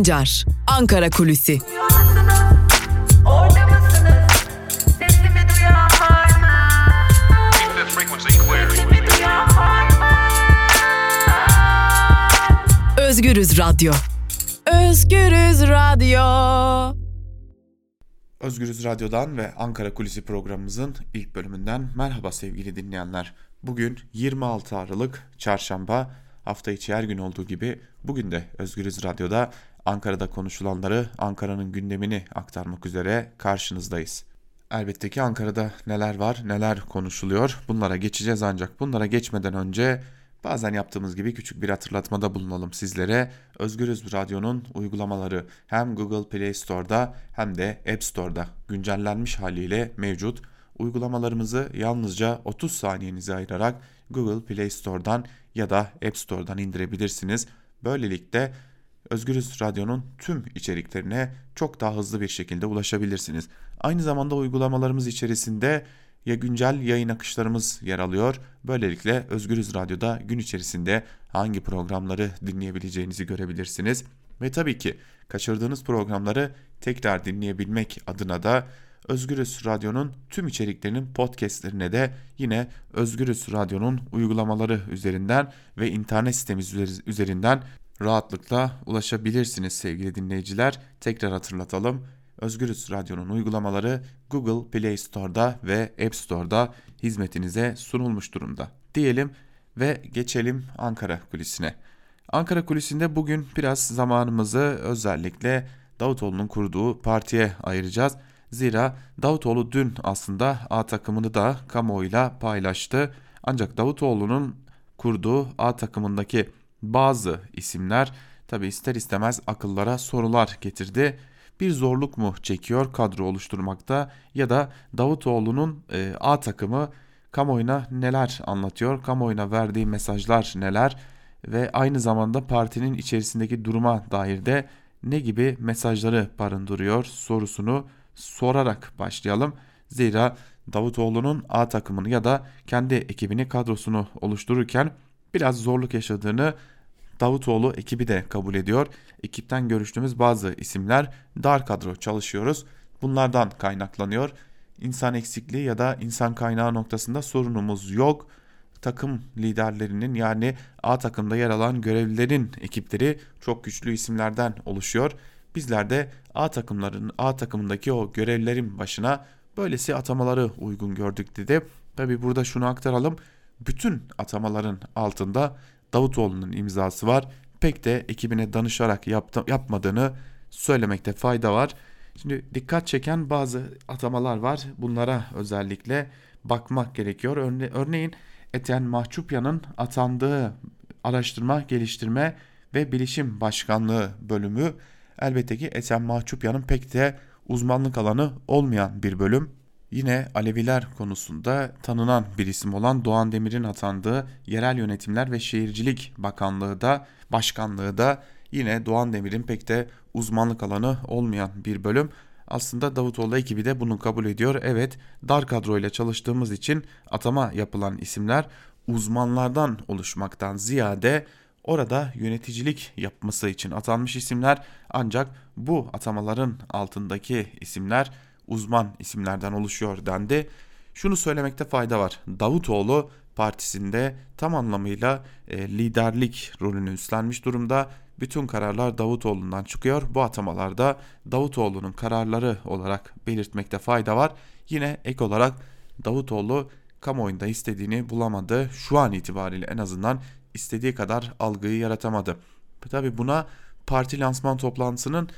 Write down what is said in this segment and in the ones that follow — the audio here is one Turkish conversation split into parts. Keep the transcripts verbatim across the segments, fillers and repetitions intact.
Sancar, Ankara Kulüsi. Özgürüz Radyo. Özgürüz Radyo. Özgürüz Radyo'dan ve Ankara Kulisi programımızın ilk bölümünden merhaba sevgili dinleyenler. Bugün yirmi altı Aralık Çarşamba. Hafta içi her gün olduğu gibi bugün de Özgürüz Radyo'da Ankara'da konuşulanları, Ankara'nın gündemini aktarmak üzere karşınızdayız. Elbette ki Ankara'da neler var, neler konuşuluyor, bunlara geçeceğiz ancak bunlara geçmeden önce bazen yaptığımız gibi küçük bir hatırlatmada bulunalım sizlere. Özgürüz Radyo'nun uygulamaları hem Google Play Store'da hem de App Store'da güncellenmiş haliyle mevcut. Uygulamalarımızı yalnızca otuz saniyenizi ayırarak Google Play Store'dan ya da App Store'dan indirebilirsiniz. Böylelikle Özgürüz Radyo'nun tüm içeriklerine çok daha hızlı bir şekilde ulaşabilirsiniz. Aynı zamanda uygulamalarımız içerisinde ya güncel yayın akışlarımız yer alıyor. Böylelikle Özgürüz Radyo'da gün içerisinde hangi programları dinleyebileceğinizi görebilirsiniz. Ve tabii ki kaçırdığınız programları tekrar dinleyebilmek adına da Özgürüz Radyo'nun tüm içeriklerinin podcastlerine de yine Özgürüz Radyo'nun uygulamaları üzerinden ve internet sitemiz üzerinden rahatlıkla ulaşabilirsiniz sevgili dinleyiciler. Tekrar hatırlatalım. Özgürüz Radyo'nun uygulamaları Google Play Store'da ve App Store'da hizmetinize sunulmuş durumda diyelim ve geçelim Ankara Kulisi'ne. Ankara Kulisi'nde bugün biraz zamanımızı özellikle Davutoğlu'nun kurduğu partiye ayıracağız. Zira Davutoğlu dün aslında A takımını da kamuoyuyla paylaştı. Ancak Davutoğlu'nun kurduğu A takımındaki bazı isimler tabi ister istemez akıllara sorular getirdi. Bir zorluk mu çekiyor kadro oluşturmakta ya da Davutoğlu'nun e, A takımı kamuoyuna neler anlatıyor, kamuoyuna verdiği mesajlar neler ve aynı zamanda partinin içerisindeki duruma dair de ne gibi mesajları barındırıyor sorusunu sorarak başlayalım. Zira Davutoğlu'nun A takımını ya da kendi ekibini, kadrosunu oluştururken biraz zorluk yaşadığını Davutoğlu ekibi de kabul ediyor. Ekipten görüştüğümüz bazı isimler dar kadro çalışıyoruz. Bunlardan kaynaklanıyor. İnsan eksikliği ya da insan kaynağı noktasında sorunumuz yok. Takım liderlerinin yani A takımda yer alan görevlilerin ekipleri çok güçlü isimlerden oluşuyor. Bizler de A takımların A takımındaki o görevlerin başına böylesi atamaları uygun gördük dedi. Tabii burada şunu aktaralım. Bütün atamaların altında Davutoğlu'nun imzası var. Pek de ekibine danışarak yaptı, yapmadığını söylemekte fayda var. Şimdi dikkat çeken bazı atamalar var. Bunlara özellikle bakmak gerekiyor. Örne- örneğin Eten Mahçupyan'ın atandığı Araştırma, Geliştirme ve Bilişim Başkanlığı bölümü. Elbette ki Eten Mahçupyan'ın pek de uzmanlık alanı olmayan bir bölüm. Yine Aleviler konusunda tanınan bir isim olan Doğan Demir'in atandığı Yerel Yönetimler ve Şehircilik Bakanlığı da Başkanlığı da yine Doğan Demir'in pek de uzmanlık alanı olmayan bir bölüm. Aslında Davutoğlu ekibi de bunu kabul ediyor. Evet, dar kadroyla çalıştığımız için atama yapılan isimler uzmanlardan oluşmaktan ziyade orada yöneticilik yapması için atanmış isimler, ancak bu atamaların altındaki isimler uzman isimlerden oluşuyor dendi. Şunu söylemekte fayda var. Davutoğlu partisinde tam anlamıyla e, liderlik rolünü üstlenmiş durumda. Bütün kararlar Davutoğlu'ndan çıkıyor. Bu atamalarda Davutoğlu'nun kararları olarak belirtmekte fayda var. Yine ek olarak Davutoğlu kamuoyunda istediğini bulamadı. Şu an itibariyle en azından istediği kadar algıyı yaratamadı. Tabii buna parti lansman toplantısının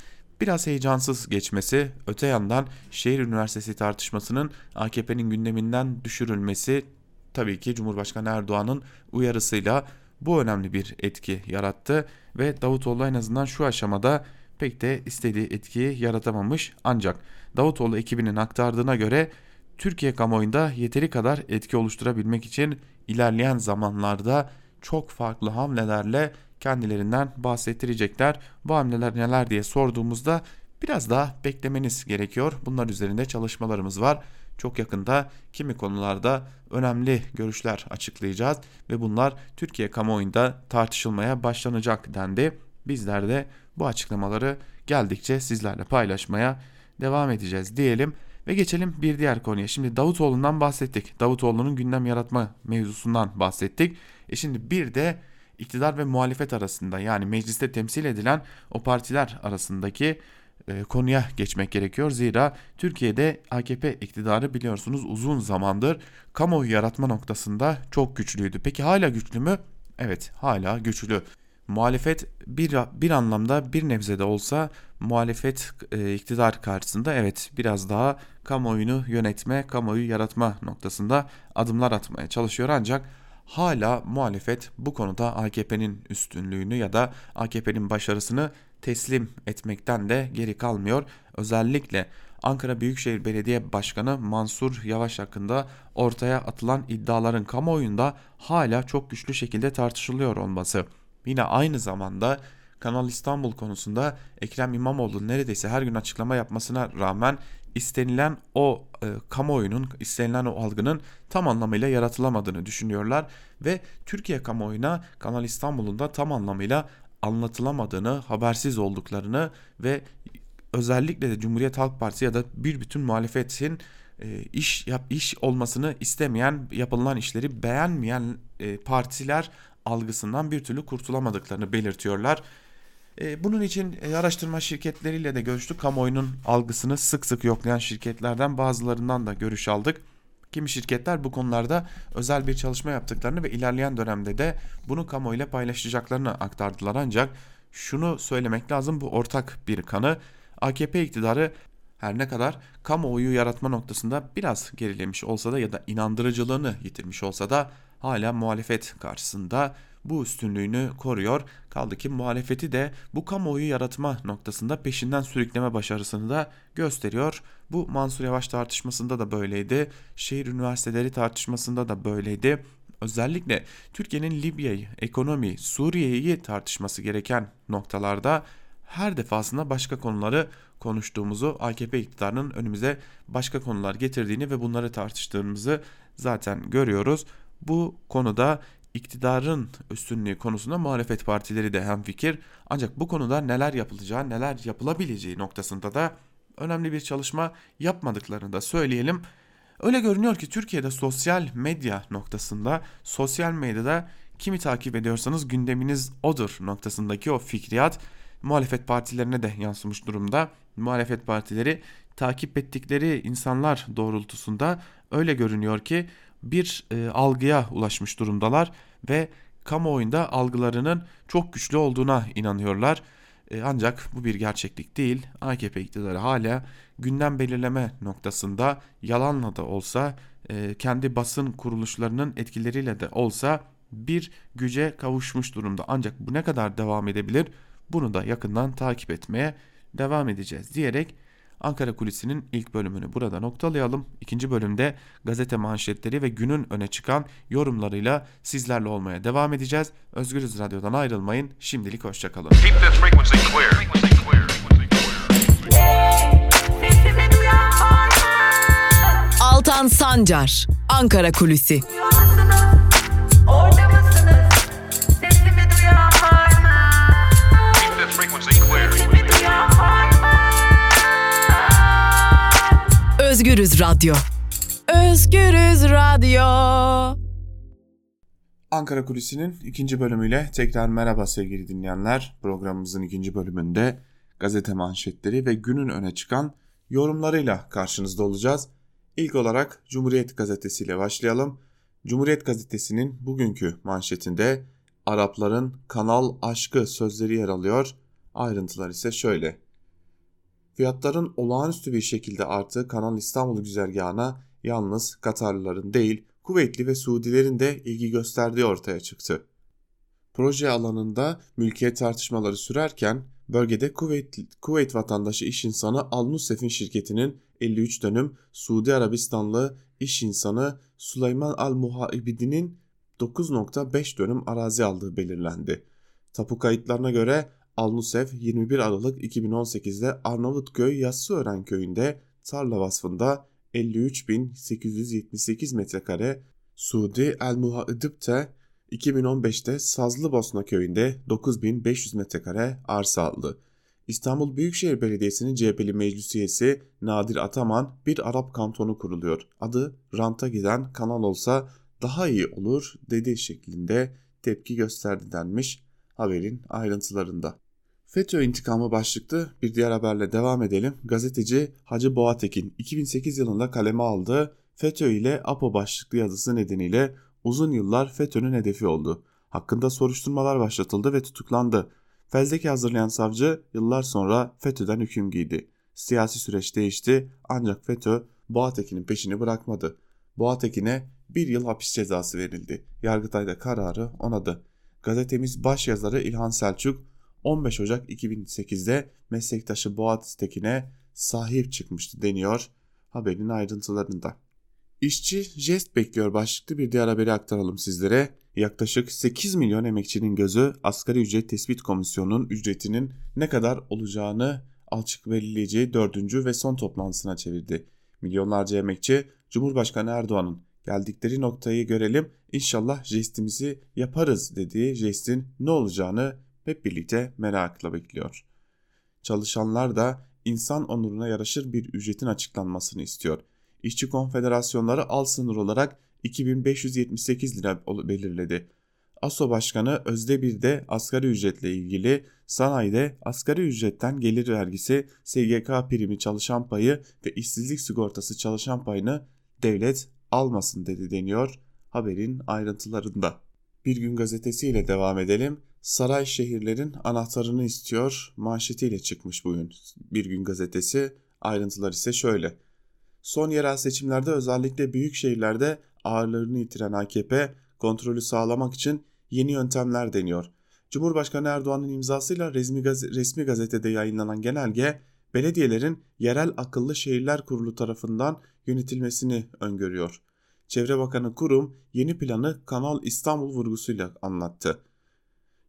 biraz heyecansız geçmesi, öte yandan şehir üniversitesi tartışmasının A K P'nin gündeminden düşürülmesi tabii ki Cumhurbaşkanı Erdoğan'ın uyarısıyla bu önemli bir etki yarattı ve Davutoğlu en azından şu aşamada pek de istediği etkiyi yaratamamış. Ancak Davutoğlu ekibinin aktardığına göre Türkiye kamuoyunda yeteri kadar etki oluşturabilmek için ilerleyen zamanlarda çok farklı hamlelerle kendilerinden bahsettirecekler. Bu hamleler neler diye sorduğumuzda biraz daha beklemeniz gerekiyor. Bunlar üzerinde çalışmalarımız var. Çok yakında kimi konularda önemli görüşler açıklayacağız ve bunlar Türkiye kamuoyunda tartışılmaya başlanacak dendi. Bizler de Bu açıklamaları geldikçe sizlerle paylaşmaya devam edeceğiz diyelim ve geçelim bir diğer konuya. Şimdi Davutoğlu'ndan bahsettik. Davutoğlu'nun gündem yaratma mevzusundan bahsettik. E şimdi bir de iktidar ve muhalefet arasında, yani mecliste temsil edilen o partiler arasındaki e, konuya geçmek gerekiyor. Zira Türkiye'de A K P iktidarı biliyorsunuz uzun zamandır kamuoyu yaratma noktasında çok güçlüydü. Peki hala güçlü mü? Evet, hala güçlü. Muhalefet bir, bir anlamda bir nebzede olsa muhalefet e, iktidar karşısında evet biraz daha kamuoyunu yönetme, kamuoyu yaratma noktasında adımlar atmaya çalışıyor. Ancak hala muhalefet bu konuda A K P'nin üstünlüğünü ya da A K P'nin başarısını teslim etmekten de geri kalmıyor. Özellikle Ankara Büyükşehir Belediye Başkanı Mansur Yavaş hakkında ortaya atılan iddiaların kamuoyunda hala çok güçlü şekilde tartışılıyor olması. Yine aynı zamanda Kanal İstanbul konusunda Ekrem İmamoğlu neredeyse her gün açıklama yapmasına rağmen istenilen o e, kamuoyunun, istenilen o algının tam anlamıyla yaratılamadığını düşünüyorlar ve Türkiye kamuoyuna Kanal İstanbul'un da tam anlamıyla anlatılamadığını, habersiz olduklarını ve özellikle de Cumhuriyet Halk Partisi ya da bir bütün muhalefetin e, iş yap, iş olmasını istemeyen, yapılan işleri beğenmeyen e, partiler algısından bir türlü kurtulamadıklarını belirtiyorlar. Bunun için araştırma şirketleriyle de görüştük. Kamuoyunun algısını sık sık yoklayan şirketlerden bazılarından da görüş aldık. Kimi şirketler bu konularda özel bir çalışma yaptıklarını ve ilerleyen dönemde de bunu kamuoyuyla paylaşacaklarını aktardılar. Ancak şunu söylemek lazım, bu ortak bir kanı. A K P iktidarı her ne kadar kamuoyu yaratma noktasında biraz gerilemiş olsa da ya da inandırıcılığını yitirmiş olsa da hala muhalefet karşısında bu üstünlüğünü koruyor. Kaldı ki muhalefeti de bu kamuoyu yaratma noktasında peşinden sürükleme başarısını da gösteriyor. Bu Mansur Yavaş tartışmasında da böyleydi. Şehir üniversiteleri tartışmasında da böyleydi. Özellikle Türkiye'nin Libya'yı, ekonomi, Suriye'yi tartışması gereken noktalarda her defasında başka konuları konuştuğumuzu, A K P iktidarının önümüze başka konular getirdiğini ve bunları tartıştığımızı zaten görüyoruz. Bu konuda iktidarın üstünlüğü konusunda muhalefet partileri de hemfikir. Ancak bu konuda neler yapılacağı, neler yapılabileceği noktasında da önemli bir çalışma yapmadıklarını da söyleyelim. Öyle görünüyor ki Türkiye'de sosyal medya noktasında, sosyal medyada kimi takip ediyorsanız gündeminiz odur noktasındaki o fikriyat muhalefet partilerine de yansımış durumda. Muhalefet partileri takip ettikleri insanlar doğrultusunda öyle görünüyor ki bir e, algıya ulaşmış durumdalar ve kamuoyunda algılarının çok güçlü olduğuna inanıyorlar. E, ancak bu bir gerçeklik değil. A K P iktidarı hala gündem belirleme noktasında yalanla da olsa, e, kendi basın kuruluşlarının etkileriyle de olsa bir güce kavuşmuş durumda. Ancak bu ne kadar devam edebilir? Bunu da yakından takip etmeye devam edeceğiz diyerek Ankara Kulisi'nin ilk bölümünü burada noktalayalım. İkinci bölümde gazete manşetleri ve günün öne çıkan yorumlarıyla sizlerle olmaya devam edeceğiz. Özgürüz Radyo'dan ayrılmayın. Şimdilik hoşçakalın. Altan Sancar, Ankara Kulisi. Özgürüz Radyo. Özgürüz Radyo. Ankara Kulisi'nin ikinci bölümüyle tekrar merhaba sevgili dinleyenler. Programımızın ikinci bölümünde gazete manşetleri ve günün öne çıkan yorumlarıyla karşınızda olacağız. İlk olarak Cumhuriyet Gazetesi ile başlayalım. Cumhuriyet Gazetesi'nin bugünkü manşetinde Arapların kanal aşkı sözleri yer alıyor. Ayrıntılar ise şöyle. Fiyatların olağanüstü bir şekilde arttığı Kanal İstanbul güzergahına yalnız Katarlıların değil, Kuveytli ve Suudilerin de ilgi gösterdiği ortaya çıktı. Proje alanında mülkiyet tartışmaları sürerken bölgede Kuveyt, Kuveyt vatandaşı iş insanı Al Nusef'in şirketinin elli üç dönüm Suudi Arabistanlı iş insanı Süleyman Al Muhaibidin'in dokuz virgül beş dönüm arazi aldığı belirlendi. Tapu kayıtlarına göre Al Nusef yirmi bir Aralık iki bin on sekiz'de Arnavutköy Yassıören köyünde tarla vasfında elli üç bin sekiz yüz yetmiş sekiz metrekare, Suudi El Muhaidib'te iki bin on beş'te Sazlıbosna köyünde dokuz bin beş yüz metrekare arsa aldı. İstanbul Büyükşehir Belediyesi'nin C H P'li meclis üyesi Nadir Ataman bir Arap kantonu kuruluyor. Adı ranta giden kanal olsa daha iyi olur dedi şeklinde tepki gösterdi denmiş haberin ayrıntılarında. FETÖ intikamı başlıklı bir diğer haberle devam edelim. Gazeteci Hacı Boğatekin iki bin sekiz yılında kaleme aldığı FETÖ ile APO başlıklı yazısı nedeniyle uzun yıllar FETÖ'nün hedefi oldu. Hakkında soruşturmalar başlatıldı ve tutuklandı. Fezleke hazırlayan savcı yıllar sonra FETÖ'den hüküm giydi. Siyasi süreç değişti ancak FETÖ Boğatekin'in peşini bırakmadı. Boğatekin'e bir yıl hapis cezası verildi. Yargıtay'da kararı onadı. Gazetemiz başyazarı İlhan Selçuk on beş Ocak iki bin sekizde meslektaşı Boğaziçi Tekin'e sahip çıkmıştı deniyor haberin ayrıntılarında. İşçi jest bekliyor başlıklı bir diğer haberi aktaralım sizlere. Yaklaşık sekiz milyon emekçinin gözü Asgari Ücret Tespit Komisyonu'nun ücretinin ne kadar olacağını alçık verileceği dördüncü ve son toplantısına çevirdi. Milyonlarca emekçi Cumhurbaşkanı Erdoğan'ın geldikleri noktayı görelim, inşallah jestimizi yaparız dediği jestin ne olacağını hep birlikte merakla bekliyor. Çalışanlar da insan onuruna yaraşır bir ücretin açıklanmasını istiyor. İşçi konfederasyonları al sınır olarak iki bin beş yüz yetmiş sekiz lira belirledi. ASO Başkanı Özdebir de asgari ücretle ilgili sanayide asgari ücretten gelir vergisi, S G K primi çalışan payı ve işsizlik sigortası çalışan payını devlet almasın dedi deniyor haberin ayrıntılarında. Bir Gün Gazetesi ile devam edelim. Saray şehirlerin anahtarını istiyor manşetiyle çıkmış bugün Bir Gün Gazetesi. Ayrıntılar ise şöyle. Son yerel seçimlerde özellikle büyük şehirlerde ağırlığını yitiren A K P kontrolü sağlamak için yeni yöntemler deniyor. Cumhurbaşkanı Erdoğan'ın imzasıyla resmi, gaz- resmi gazetede yayınlanan genelge belediyelerin yerel akıllı şehirler kurulu tarafından yönetilmesini öngörüyor. Çevre Bakanı Kurum yeni planı Kanal İstanbul vurgusuyla anlattı.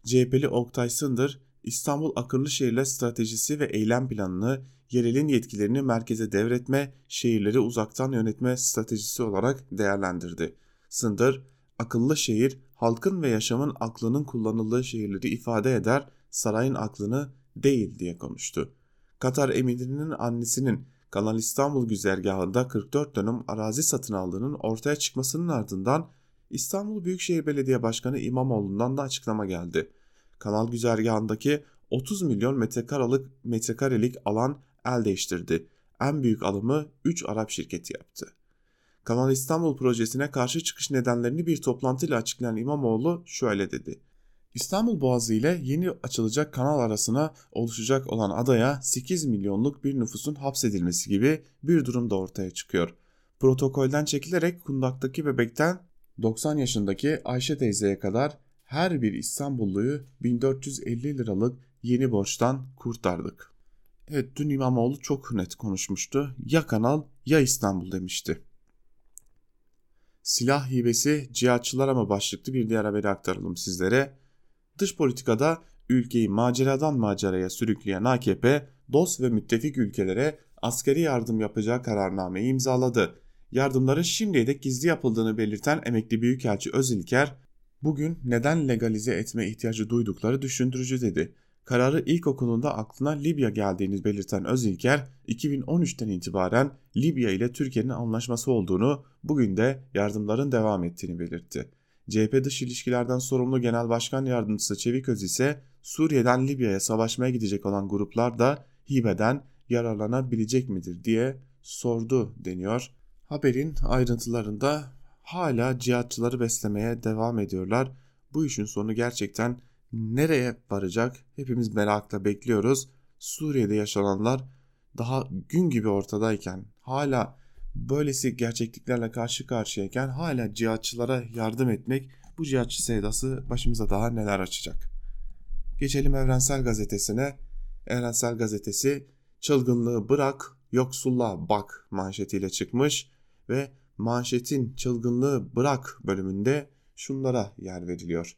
C H P'li Oktay Sındır, İstanbul Akıllı Şehirler Stratejisi ve Eylem Planı'nı yerelin yetkilerini merkeze devretme, şehirleri uzaktan yönetme stratejisi olarak değerlendirdi. Sındır, akıllı şehir, halkın ve yaşamın aklının kullanıldığı şehirleri ifade eder, sarayın aklını değil diye konuştu. Katar emirinin annesinin Kanal İstanbul güzergahında kırk dört dönüm arazi satın aldığının ortaya çıkmasının ardından İstanbul Büyükşehir Belediye Başkanı İmamoğlu'ndan da açıklama geldi. Kanal güzergahındaki otuz milyon metrekarelik, metrekarelik alan el değiştirdi. En büyük alımı üç Arap şirketi yaptı. Kanal İstanbul projesine karşı çıkış nedenlerini bir toplantıyla açıklayan İmamoğlu şöyle dedi. İstanbul Boğazı ile yeni açılacak kanal arasına oluşacak olan adaya sekiz milyonluk bir nüfusun hapsedilmesi gibi bir durum da ortaya çıkıyor. Protokolden çekilerek kundaktaki bebekten doksan yaşındaki Ayşe teyzeye kadar her bir İstanbulluyu bin dört yüz elli liralık yeni borçtan kurtardık. Evet, dün İmamoğlu çok net konuşmuştu. Ya kanal ya İstanbul demişti. Silah hibesi cihatçılar ama başlıklı bir diğer haberi aktaralım sizlere. Dış politikada ülkeyi maceradan maceraya sürükleyen A K P, dost ve müttefik ülkelere askeri yardım yapacağı kararnameyi imzaladı. Yardımların şimdiye dek gizli yapıldığını belirten emekli Büyükelçi Özilker, bugün neden legalize etme ihtiyacı duydukları düşündürücü dedi. Kararı ilk okunduğunda aklına Libya geldiğini belirten Özilker, iki bin on üçten itibaren Libya ile Türkiye'nin anlaşması olduğunu, bugün de yardımların devam ettiğini belirtti. C H P Dış İlişkilerden sorumlu Genel Başkan Yardımcısı Çeviköz ise Suriye'den Libya'ya savaşmaya gidecek olan gruplar da hibeden yararlanabilecek midir diye sordu deniyor. Haberin ayrıntılarında hala cihatçıları beslemeye devam ediyorlar. Bu işin sonu gerçekten nereye varacak? Hepimiz merakla bekliyoruz. Suriye'de yaşananlar daha gün gibi ortadayken, hala böylesi gerçekliklerle karşı karşıyayken hala cihatçılara yardım etmek, bu cihatçı sevdası başımıza daha neler açacak? Geçelim Evrensel Gazetesi'ne. Evrensel Gazetesi çılgınlığı bırak, yoksulluğa bak manşetiyle çıkmış ve manşetin çılgınlığı bırak bölümünde şunlara yer veriliyor.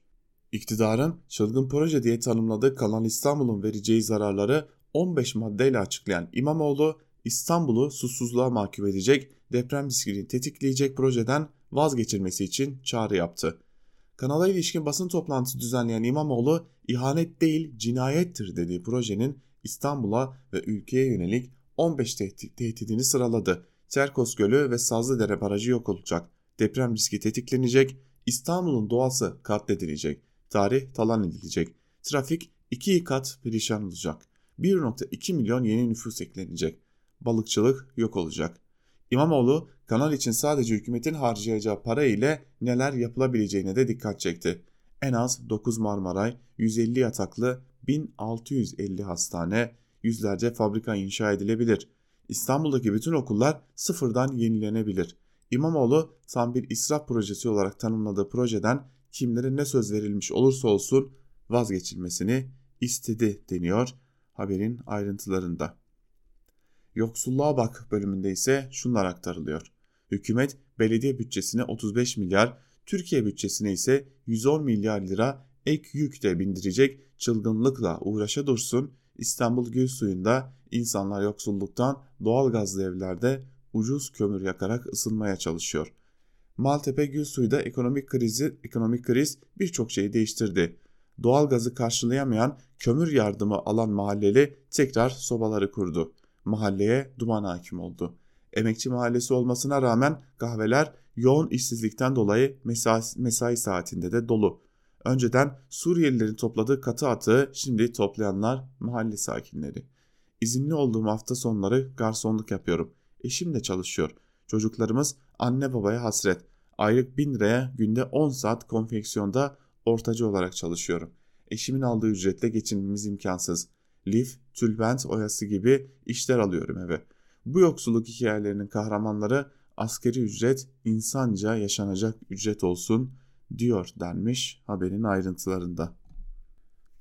İktidarın çılgın proje diye tanımladığı Kanal İstanbul'un vereceği zararları on beş maddeyle açıklayan İmamoğlu, İstanbul'u susuzluğa mahkum edecek, deprem riskini tetikleyecek projeden vazgeçilmesi için çağrı yaptı. Kanala ilişkin basın toplantısı düzenleyen İmamoğlu, ihanet değil cinayettir dediği projenin İstanbul'a ve ülkeye yönelik on beş tehdit, tehdidini sıraladı. Terkos Gölü ve Sazlıdere Barajı yok olacak. Deprem riski tetiklenecek. İstanbul'un doğası katledilecek. Tarih talan edilecek. Trafik iki kat perişan olacak. bir nokta iki milyon yeni nüfus eklenecek. Balıkçılık yok olacak. İmamoğlu kanal için sadece hükümetin harcayacağı para ile neler yapılabileceğine de dikkat çekti. En az dokuz Marmaray, yüz elli yataklı, bin altı yüz elli hastane, yüzlerce fabrika inşa edilebilir. İstanbul'daki bütün okullar sıfırdan yenilenebilir. İmamoğlu tam bir israf projesi olarak tanımladığı projeden kimlere ne söz verilmiş olursa olsun vazgeçilmesini istedi deniyor haberin ayrıntılarında. Yoksulluğa bak bölümünde ise şunlar aktarılıyor. Hükümet belediye bütçesine otuz beş milyar, Türkiye bütçesine ise yüz on milyar lira ek yük de bindirecek çılgınlıkla uğraşa dursun. İstanbul Gül Suyu'nda insanlar yoksulluktan doğalgazlı evlerde ucuz kömür yakarak ısınmaya çalışıyor. Maltepe Gül Suyu'da ekonomik krizi, ekonomik kriz birçok şeyi değiştirdi. Doğalgazı karşılayamayan kömür yardımı alan mahalleli tekrar sobaları kurdu. Mahalleye duman hakim oldu. Emekçi mahallesi olmasına rağmen kahveler yoğun işsizlikten dolayı mesai, mesai saatinde de dolu. Önceden Suriyelilerin topladığı katı atığı şimdi toplayanlar mahalle sakinleri. İzinli olduğum hafta sonları garsonluk yapıyorum. Eşim de çalışıyor. Çocuklarımız anne babaya hasret. Aylık bin liraya günde on saat konfeksiyonda ortacı olarak çalışıyorum. Eşimin aldığı ücretle geçinmemiz imkansız. Lif, tülbent, oyası gibi işler alıyorum eve. Bu yoksulluk hikayelerinin kahramanları asgari ücret insanca yaşanacak ücret olsun diyor denmiş haberin ayrıntılarında.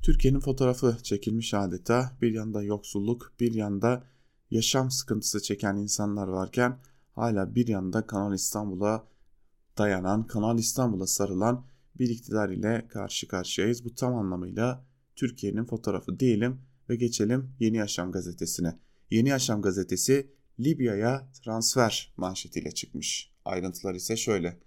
Türkiye'nin fotoğrafı çekilmiş adeta. Bir yanda yoksulluk, bir yanda yaşam sıkıntısı çeken insanlar varken hala bir yanda Kanal İstanbul'a dayanan, Kanal İstanbul'a sarılan bir iktidar ile karşı karşıyayız. Bu tam anlamıyla Türkiye'nin fotoğrafı diyelim ve geçelim Yeni Yaşam gazetesine. Yeni Yaşam gazetesi Libya'ya transfer manşetiyle çıkmış. Ayrıntılar ise şöyle.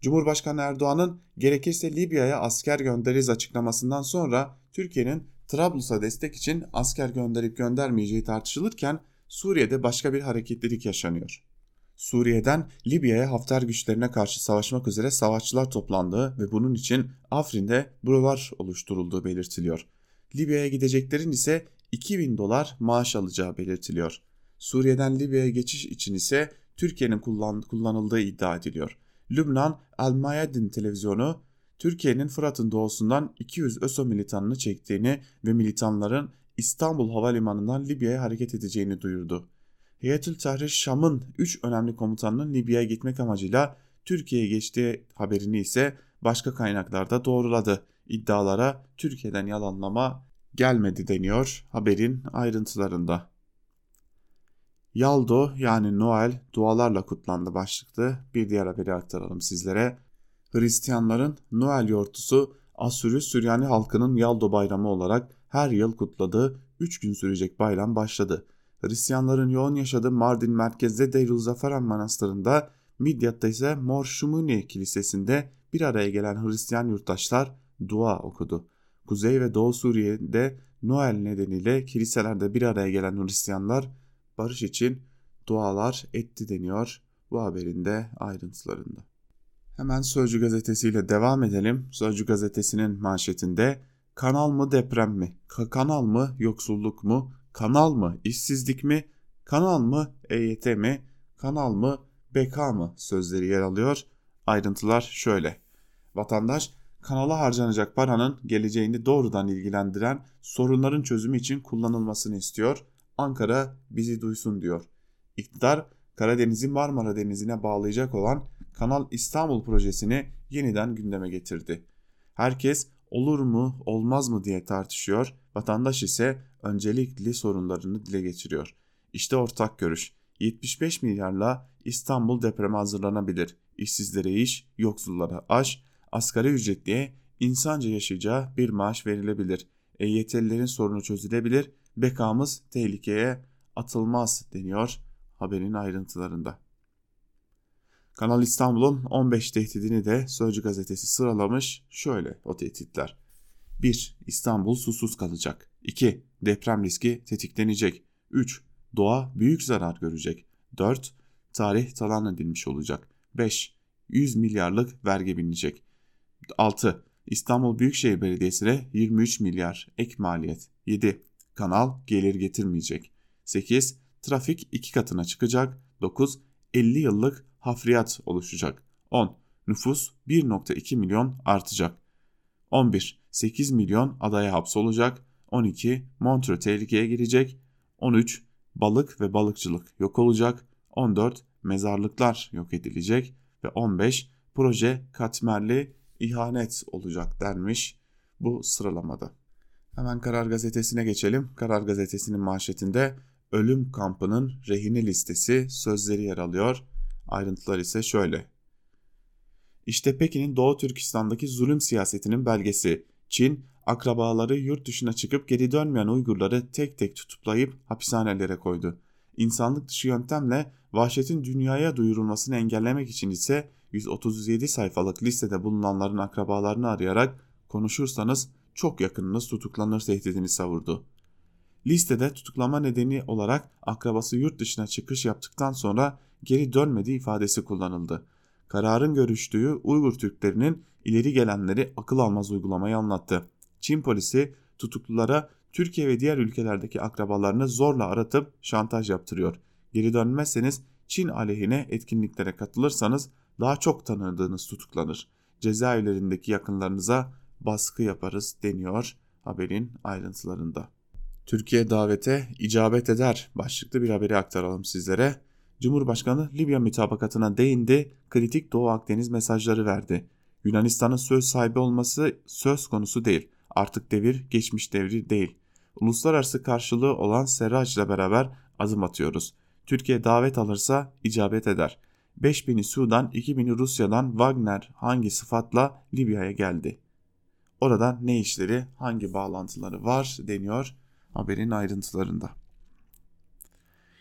Cumhurbaşkanı Erdoğan'ın gerekirse Libya'ya asker göndeririz açıklamasından sonra Türkiye'nin Trablus'a destek için asker gönderip göndermeyeceği tartışılırken Suriye'de başka bir hareketlilik yaşanıyor. Suriye'den Libya'ya Hafter güçlerine karşı savaşmak üzere savaşçılar toplandığı ve bunun için Afrin'de bürolar oluşturulduğu belirtiliyor. Libya'ya gideceklerin ise iki bin dolar maaş alacağı belirtiliyor. Suriye'den Libya'ya geçiş için ise Türkiye'nin kullan- kullanıldığı iddia ediliyor. Lübnan Al Muhaibidin televizyonu Türkiye'nin Fırat'ın doğusundan iki yüz ÖSO militanını çektiğini ve militanların İstanbul Havalimanı'ndan Libya'ya hareket edeceğini duyurdu. Heyet-ül Tahrir Şam'ın üç önemli komutanının Libya'ya gitmek amacıyla Türkiye'ye geçtiği haberini ise başka kaynaklarda doğruladı. İddialara Türkiye'den yalanlama gelmedi deniyor haberin ayrıntılarında. Yaldo yani Noel dualarla kutlandı başlıklı bir diğer haberi aktaralım sizlere. Hristiyanların Noel yortusu Asürü Süryani halkının Yaldo bayramı olarak her yıl kutladığı üç gün sürecek bayram başladı. Hristiyanların yoğun yaşadığı Mardin merkezde Deiruzzaferan Manastırı'nda, Midyat'ta ise Mor Şumuni Kilisesi'nde bir araya gelen Hristiyan yurttaşlar dua okudu. Kuzey ve Doğu Suriye'de Noel nedeniyle kiliselerde bir araya gelen Hristiyanlar barış için dualar etti deniyor bu haberin de ayrıntılarında. Hemen Sözcü gazetesiyle devam edelim. Sözcü gazetesinin manşetinde kanal mı deprem mi? Kanal mı yoksulluk mu? Kanal mı işsizlik mi? Kanal mı E Y T mi? Kanal mı B K mı? Sözleri yer alıyor. Ayrıntılar şöyle. Vatandaş kanala harcanacak paranın geleceğini doğrudan ilgilendiren sorunların çözümü için kullanılmasını istiyor. Ankara bizi duysun diyor. İktidar Karadeniz'i Marmara Denizi'ne bağlayacak olan Kanal İstanbul projesini yeniden gündeme getirdi. Herkes olur mu olmaz mı diye tartışıyor. Vatandaş ise öncelikli sorunlarını dile getiriyor. İşte ortak görüş. yetmiş beş milyarla İstanbul depreme hazırlanabilir. İşsizlere iş, yoksullara aş, asgari ücretliye insanca yaşayacağı bir maaş verilebilir. E Y T'lilerin sorunu çözülebilir. Bekamız tehlikeye atılmaz deniyor haberin ayrıntılarında. Kanal İstanbul'un on beş tehdidini de Sözcü gazetesi sıralamış. Şöyle o tehditler. bir İstanbul susuz kalacak. iki Deprem riski tetiklenecek. üç Doğa büyük zarar görecek. dört Tarih talan edilmiş olacak. beş yüz milyarlık vergi bilinecek. altı İstanbul Büyükşehir Belediyesi'ne yirmi üç milyar ek maliyet. yedi Kanal gelir getirmeyecek. sekiz Trafik iki katına çıkacak. dokuz elli yıllık hafriyat oluşacak. on Nüfus bir nokta iki milyon artacak. on bir sekiz milyon adaya hapsolacak. on iki Montreux tehlikeye girecek. on üç Balık ve balıkçılık yok olacak. on dört Mezarlıklar yok edilecek. Ve on beş Proje katmerli ihanet olacak denmiş bu sıralamada. Hemen Karar Gazetesi'ne geçelim. Karar Gazetesi'nin manşetinde ölüm kampının rehine listesi sözleri yer alıyor. Ayrıntılar ise şöyle. İşte Pekin'in Doğu Türkistan'daki zulüm siyasetinin belgesi. Çin, akrabaları yurt dışına çıkıp geri dönmeyen Uygurları tek tek tutuklayıp hapishanelere koydu. İnsanlık dışı yöntemle vahşetin dünyaya duyurulmasını engellemek için ise yüz otuz yedi sayfalık listede bulunanların akrabalarını arayarak konuşursanız çok yakınınız tutuklanır tehdidini savurdu. Listede tutuklama nedeni olarak akrabası yurt dışına çıkış yaptıktan sonra geri dönmediği ifadesi kullanıldı. Kararın görüştüğü Uygur Türklerinin ileri gelenleri akıl almaz uygulamayı anlattı. Çin polisi tutuklulara Türkiye ve diğer ülkelerdeki akrabalarını zorla aratıp şantaj yaptırıyor. Geri dönmezseniz Çin aleyhine etkinliklere katılırsanız daha çok tanıdığınız tutuklanır. Cezaevlerindeki yakınlarınıza baskı yaparız deniyor haberin ayrıntılarında. Türkiye davete icabet eder başlıklı bir haberi aktaralım sizlere. Cumhurbaşkanı Libya mütabakatına değindi, kritik Doğu Akdeniz mesajları verdi. Yunanistan'ın söz sahibi olması söz konusu değil. Artık devir geçmiş devri değil. Uluslararası karşılığı olan Serrac'la beraber adım atıyoruz. Türkiye davet alırsa icabet eder. beş bini Sudan, iki bini Rusya'dan Wagner hangi sıfatla Libya'ya geldi? Orada ne işleri, hangi bağlantıları var deniyor haberin ayrıntılarında.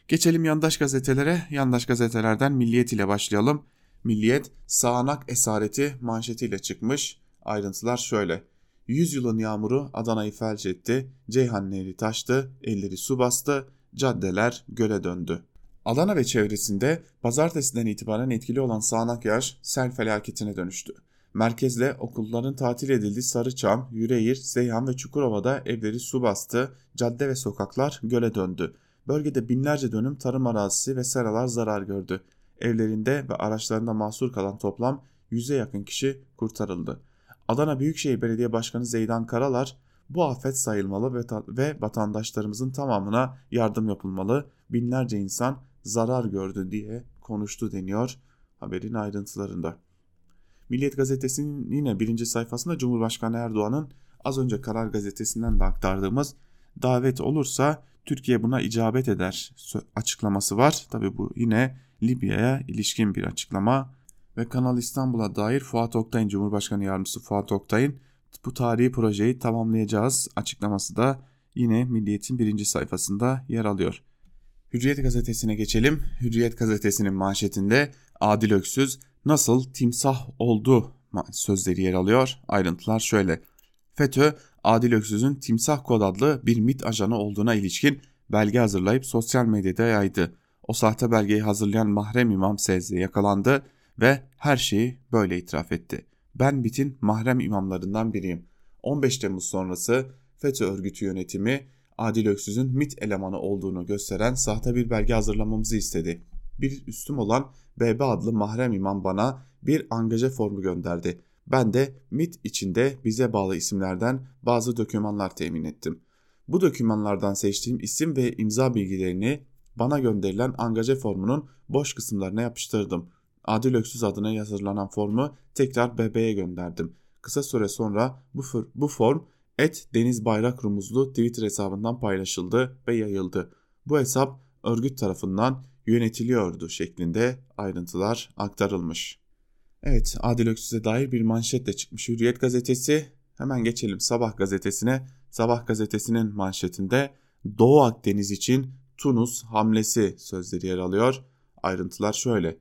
Geçelim yandaş gazetelere. Yandaş gazetelerden Milliyet ile başlayalım. Milliyet, sağanak esareti manşetiyle çıkmış. Ayrıntılar şöyle. yüz yılın yağmuru Adana'yı felç etti. Ceyhan Nehri taştı, elleri su bastı, caddeler göle döndü. Adana ve çevresinde pazartesiden itibaren etkili olan sağanak yağış sel felaketine dönüştü. Merkezle okulların tatil edildiği Sarıçam, Yüreğir, Seyhan ve Çukurova'da evleri su bastı, cadde ve sokaklar göle döndü. Bölgede binlerce dönüm tarım arazisi ve seralar zarar gördü. Evlerinde ve araçlarında mahsur kalan toplam yüze yakın kişi kurtarıldı. Adana Büyükşehir Belediye Başkanı Zeydan Karalar, bu afet sayılmalı ve, ve vatandaşlarımızın tamamına yardım yapılmalı, binlerce insan zarar gördü diye konuştu deniyor haberin ayrıntılarında. Milliyet Gazetesi'nin yine birinci sayfasında Cumhurbaşkanı Erdoğan'ın az önce Karar Gazetesi'nden de aktardığımız davet olursa Türkiye buna icabet eder açıklaması var. Tabii bu yine Libya'ya ilişkin bir açıklama ve Kanal İstanbul'a dair Fuat Oktay'ın, Cumhurbaşkanı Yardımcısı Fuat Oktay'ın bu tarihi projeyi tamamlayacağız açıklaması da yine Milliyet'in birinci sayfasında yer alıyor. Hürriyet gazetesine geçelim. Hürriyet gazetesinin manşetinde Adil Öksüz nasıl timsah oldu sözleri yer alıyor. Ayrıntılar şöyle. FETÖ, Adil Öksüz'ün Timsah Kod adlı bir MİT ajanı olduğuna ilişkin belge hazırlayıp sosyal medyada yaydı. O sahte belgeyi hazırlayan Mahrem İmam S Z yakalandı ve her şeyi böyle itiraf etti. Ben MİT'in mahrem imamlarından biriyim. on beş Temmuz sonrası FETÖ örgütü yönetimi Adil Öksüz'ün MİT elemanı olduğunu gösteren sahte bir belge hazırlamamızı istedi. Bir üstüm olan B B adlı mahrem imam bana bir angaje formu gönderdi. Ben de MİT içinde bize bağlı isimlerden bazı dokümanlar temin ettim. Bu dokümanlardan seçtiğim isim ve imza bilgilerini bana gönderilen angaje formunun boş kısımlarına yapıştırdım. Adil Öksüz adına hazırlanan formu tekrar B B'ye gönderdim. Kısa süre sonra bu, bu form et denizbayrakrumuzlu Twitter hesabından paylaşıldı ve yayıldı. Bu hesap örgüt tarafından yönetiliyordu şeklinde ayrıntılar aktarılmış. Evet, Adil Öksüz'e dair bir manşetle çıkmış Hürriyet gazetesi. Hemen geçelim Sabah gazetesine. Sabah gazetesinin manşetinde Doğu Akdeniz için Tunus hamlesi sözleri yer alıyor. Ayrıntılar şöyle.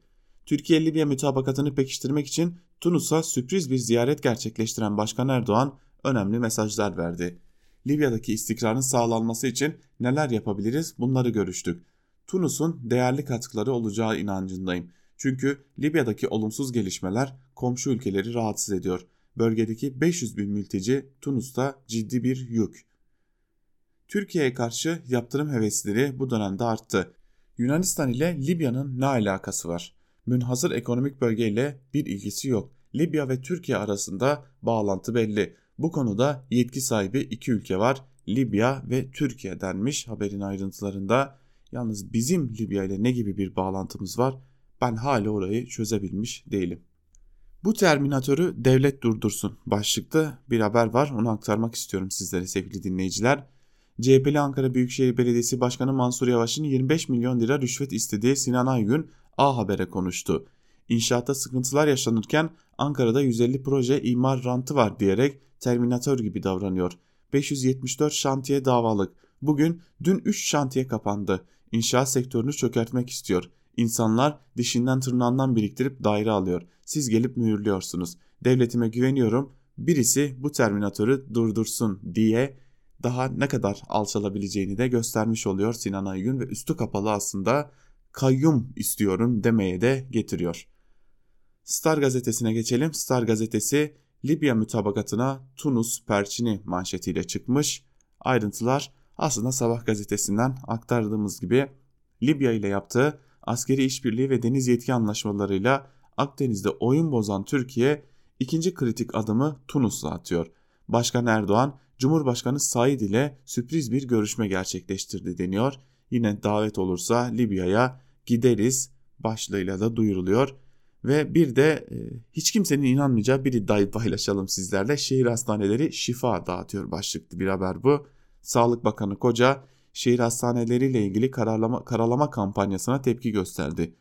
Türkiye Libya mütabakatını pekiştirmek için Tunus'a sürpriz bir ziyaret gerçekleştiren Başkan Erdoğan, önemli mesajlar verdi. Libya'daki istikrarın sağlanması için neler yapabiliriz, bunları görüştük. Tunus'un değerli katkıları olacağı inancındayım. Çünkü Libya'daki olumsuz gelişmeler komşu ülkeleri rahatsız ediyor. Bölgedeki beş yüz bin mülteci Tunus'ta ciddi bir yük. Türkiye'ye karşı yaptırım hevesleri bu dönemde arttı. Yunanistan ile Libya'nın ne alakası var? Münhasır ekonomik bölgeyle bir ilgisi yok. Libya ve Türkiye arasında bağlantı belli. Bu konuda yetki sahibi iki ülke var. Libya ve Türkiye denmiş haberin ayrıntılarında. Yalnız bizim Libya ile ne gibi bir bağlantımız var? Ben hala orayı çözebilmiş değilim. Bu terminatörü devlet durdursun başlıklı bir haber var. Onu aktarmak istiyorum sizlere sevgili dinleyiciler. C H P'li Ankara Büyükşehir Belediyesi Başkanı Mansur Yavaş'ın yirmi beş milyon lira rüşvet istediği Sinan Aygün A Haber'e konuştu. İnşaatta sıkıntılar yaşanırken Ankara'da yüz elli proje imar rantı var diyerek terminatör gibi davranıyor. beş yüz yetmiş dört şantiye davalık. Bugün dün üç şantiye kapandı. İnşaat sektörünü çökertmek istiyor. İnsanlar dişinden tırnağından biriktirip daire alıyor. Siz gelip mühürlüyorsunuz. Devletime güveniyorum. Birisi bu terminatörü durdursun diye daha ne kadar alçalabileceğini de göstermiş oluyor Sinan Aygün ve üstü kapalı aslında kayyum istiyorum demeye de getiriyor. Star gazetesine geçelim. Star gazetesi Libya mütabakatına Tunus perçini manşetiyle çıkmış. Ayrıntılar aslında Sabah gazetesinden aktardığımız gibi Libya ile yaptığı askeri işbirliği ve deniz yetki anlaşmalarıyla Akdeniz'de oyun bozan Türkiye ikinci kritik adımı Tunus'a atıyor. Başkan Erdoğan, Cumhurbaşkanı Said ile sürpriz bir görüşme gerçekleştirdi deniyor. Yine davet olursa Libya'ya gideriz başlığıyla da duyuruluyor. Ve bir de hiç kimsenin inanmayacağı bir iddiayı paylaşalım sizlerle. Şehir hastaneleri şifa dağıtıyor başlıklı bir haber bu. Sağlık Bakanı Koca şehir hastaneleriyle ilgili kararlama, karalama kampanyasına tepki gösterdi.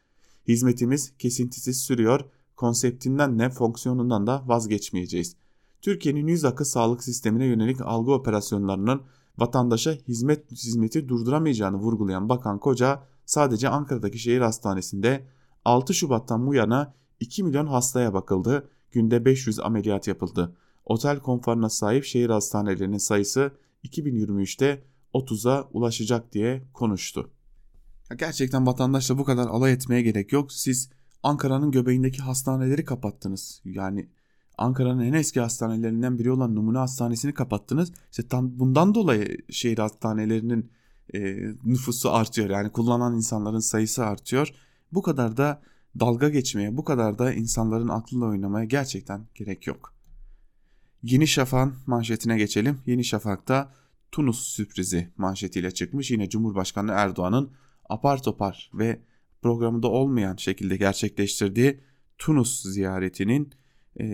Hizmetimiz kesintisiz sürüyor, konseptinden de fonksiyonundan da vazgeçmeyeceğiz. Türkiye'nin yüz akı sağlık sistemine yönelik algı operasyonlarının vatandaşa hizmet hizmeti durduramayacağını vurgulayan Bakan Koca sadece Ankara'daki şehir hastanesinde altı Şubat'tan bu yana iki milyon hastaya bakıldı, günde beş yüz ameliyat yapıldı. Otel konforuna sahip şehir hastanelerinin sayısı iki bin yirmi üçte otuza ulaşacak diye konuştu. Gerçekten vatandaşla bu kadar alay etmeye gerek yok. Siz Ankara'nın göbeğindeki hastaneleri kapattınız. Yani Ankara'nın en eski hastanelerinden biri olan Numune Hastanesi'ni kapattınız. İşte tam bundan dolayı şehir hastanelerinin e, nüfusu artıyor. Yani kullanan insanların sayısı artıyor. Bu kadar da dalga geçmeye, bu kadar da insanların aklıyla oynamaya gerçekten gerek yok. Yeni Şafak'ın manşetine geçelim. Yeni Şafak'ta Tunus sürprizi manşetiyle çıkmış. Yine Cumhurbaşkanı Erdoğan'ın apar topar ve programında olmayan şekilde gerçekleştirdiği Tunus ziyaretinin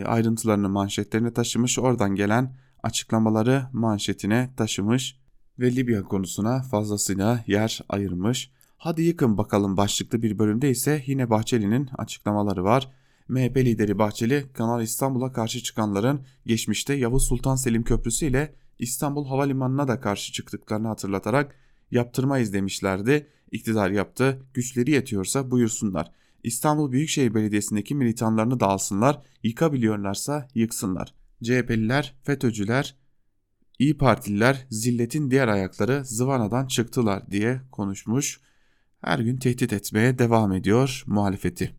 ayrıntılarını manşetlerine taşımış. Oradan gelen açıklamaları manşetine taşımış ve Libya konusuna fazlasıyla yer ayırmış. Hadi yıkın bakalım başlıklı bir bölümde ise yine Bahçeli'nin açıklamaları var. M H P lideri Bahçeli, Kanal İstanbul'a karşı çıkanların geçmişte Yavuz Sultan Selim Köprüsü ile İstanbul Havalimanı'na da karşı çıktıklarını hatırlatarak yaptırmayız demişlerdi. İktidar yaptı, güçleri yetiyorsa buyursunlar. İstanbul Büyükşehir Belediyesi'ndeki militanlarını da alsınlar, yıkabiliyorlarsa yıksınlar. C H P'liler, FETÖ'cüler, İYİ Partililer zilletin diğer ayakları zıvanadan çıktılar diye konuşmuş. Her gün tehdit etmeye devam ediyor muhalefeti.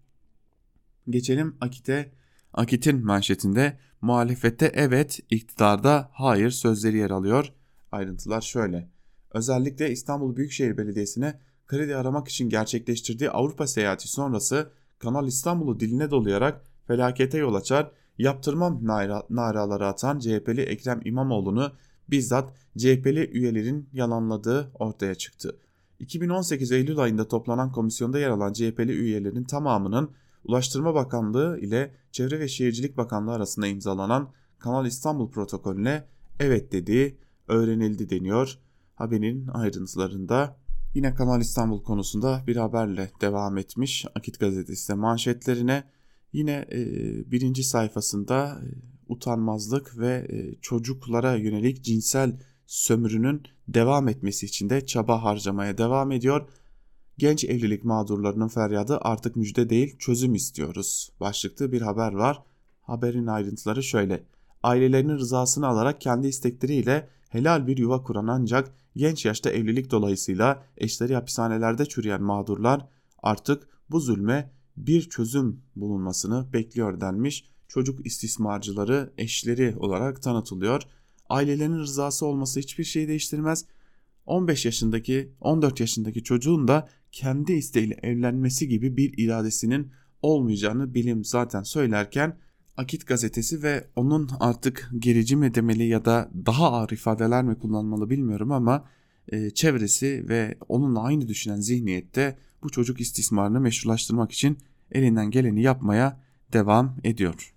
Geçelim Akit'e. Akit'in manşetinde muhalefette evet, iktidarda hayır sözleri yer alıyor. Ayrıntılar şöyle. Özellikle İstanbul Büyükşehir Belediyesi'ne kredi aramak için gerçekleştirdiği Avrupa seyahati sonrası Kanal İstanbul'u diline dolayarak felakete yol açar, yaptırmam naraları atan C H P'li Ekrem İmamoğlu'nu bizzat C H P'li üyelerin yalanladığı ortaya çıktı. iki bin on sekiz Eylül ayında toplanan komisyonda yer alan C H P'li üyelerin tamamının Ulaştırma Bakanlığı ile Çevre ve Şehircilik Bakanlığı arasında imzalanan Kanal İstanbul protokolüne evet dediği öğrenildi deniyor haberin ayrıntılarında. Yine Kanal İstanbul konusunda bir haberle devam etmiş Akit gazetesi manşetlerine. Yine e, birinci sayfasında e, utanmazlık ve e, çocuklara yönelik cinsel sömürünün devam etmesi için de çaba harcamaya devam ediyor. Genç evlilik mağdurlarının feryadı artık müjde değil çözüm istiyoruz başlıklı bir haber var. Haberin ayrıntıları şöyle. ailelerinin rızasını alarak kendi istekleriyle helal bir yuva kuran ancak genç yaşta evlilik dolayısıyla eşleri hapishanelerde çürüyen mağdurlar artık bu zulme bir çözüm bulunmasını bekliyor denmiş. Çocuk istismarcıları eşleri olarak tanıtılıyor. Ailelerin rızası olması hiçbir şeyi değiştirmez. on beş yaşındaki, on dört yaşındaki çocuğun da kendi isteğiyle evlenmesi gibi bir iradesinin olmayacağını bilim zaten söylerken Akit gazetesi ve onun artık gerici mi demeli ya da daha ağır ifadeler mi kullanmalı bilmiyorum ama e, çevresi ve onunla aynı düşünen zihniyette bu çocuk istismarını meşrulaştırmak için elinden geleni yapmaya devam ediyor.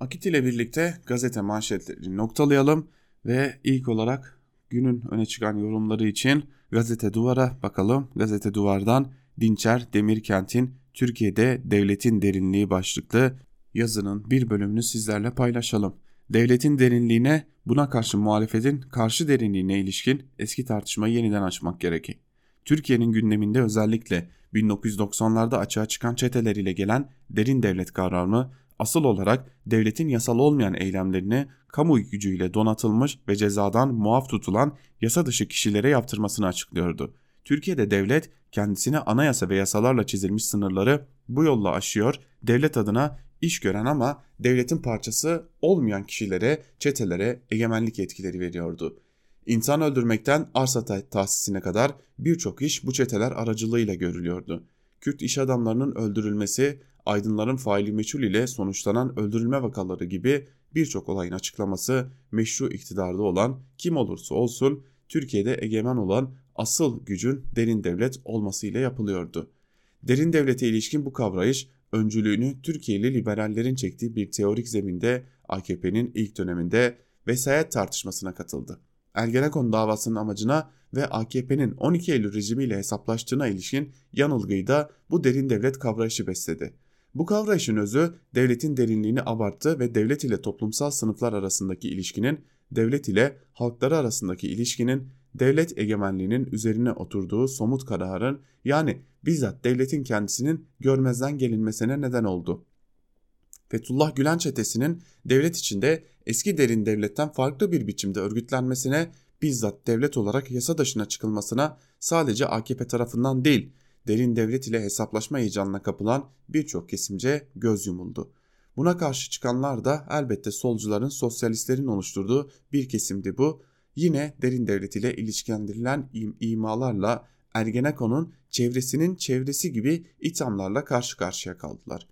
Akit ile birlikte gazete manşetlerini noktalayalım ve ilk olarak günün öne çıkan yorumları için Gazete Duvar'a bakalım. Gazete Duvar'dan Dinçer Demirkent'in Türkiye'de Devletin Derinliği başlıklı yazının bir bölümünü sizlerle paylaşalım. Devletin derinliğine, buna karşı muhalefetin karşı derinliğine ilişkin eski tartışmayı yeniden açmak gerekir. Türkiye'nin gündeminde özellikle bin dokuz yüz doksanlarda açığa çıkan çeteler ile gelen derin devlet kavramı asıl olarak devletin yasal olmayan eylemlerini kamu gücüyle donatılmış ve cezadan muaf tutulan yasa dışı kişilere yaptırmasını açıklıyordu. Türkiye'de devlet kendisine anayasa ve yasalarla çizilmiş sınırları bu yolla aşıyor, devlet adına iş gören ama devletin parçası olmayan kişilere, çetelere egemenlik yetkileri veriyordu. İnsan öldürmekten arsa tahsisine kadar birçok iş bu çeteler aracılığıyla görülüyordu. Kürt iş adamlarının öldürülmesi, aydınların faili meçhul ile sonuçlanan öldürülme vakaları gibi birçok olayın açıklaması meşru iktidarda olan kim olursa olsun Türkiye'de egemen olan asıl gücün derin devlet olmasıyla yapılıyordu. Derin devlete ilişkin bu kavrayış öncülüğünü Türkiye'li liberallerin çektiği bir teorik zeminde A K P'nin ilk döneminde vesayet tartışmasına katıldı. Ergenekon davasının amacına ve A K P'nin on iki Eylül rejimiyle hesaplaştığına ilişkin yanılgıyı da bu derin devlet kavrayışı besledi. Bu kavrayışın özü devletin derinliğini abarttı ve devlet ile toplumsal sınıflar arasındaki ilişkinin, devlet ile halkları arasındaki ilişkinin, devlet egemenliğinin üzerine oturduğu somut kararın yani bizzat devletin kendisinin görmezden gelinmesine neden oldu. Fethullah Gülen çetesinin devlet içinde eski derin devletten farklı bir biçimde örgütlenmesine, bizzat devlet olarak yasa dışına çıkılmasına sadece A K P tarafından değil, derin devlet ile hesaplaşma heyecanına kapılan birçok kesimce göz yumuldu. Buna karşı çıkanlar da elbette solcuların, sosyalistlerin oluşturduğu bir kesimdi bu. Yine derin devlet ile ilişkilendirilen im- imalarla Ergenekon'un çevresinin çevresi gibi ithamlarla karşı karşıya kaldılar.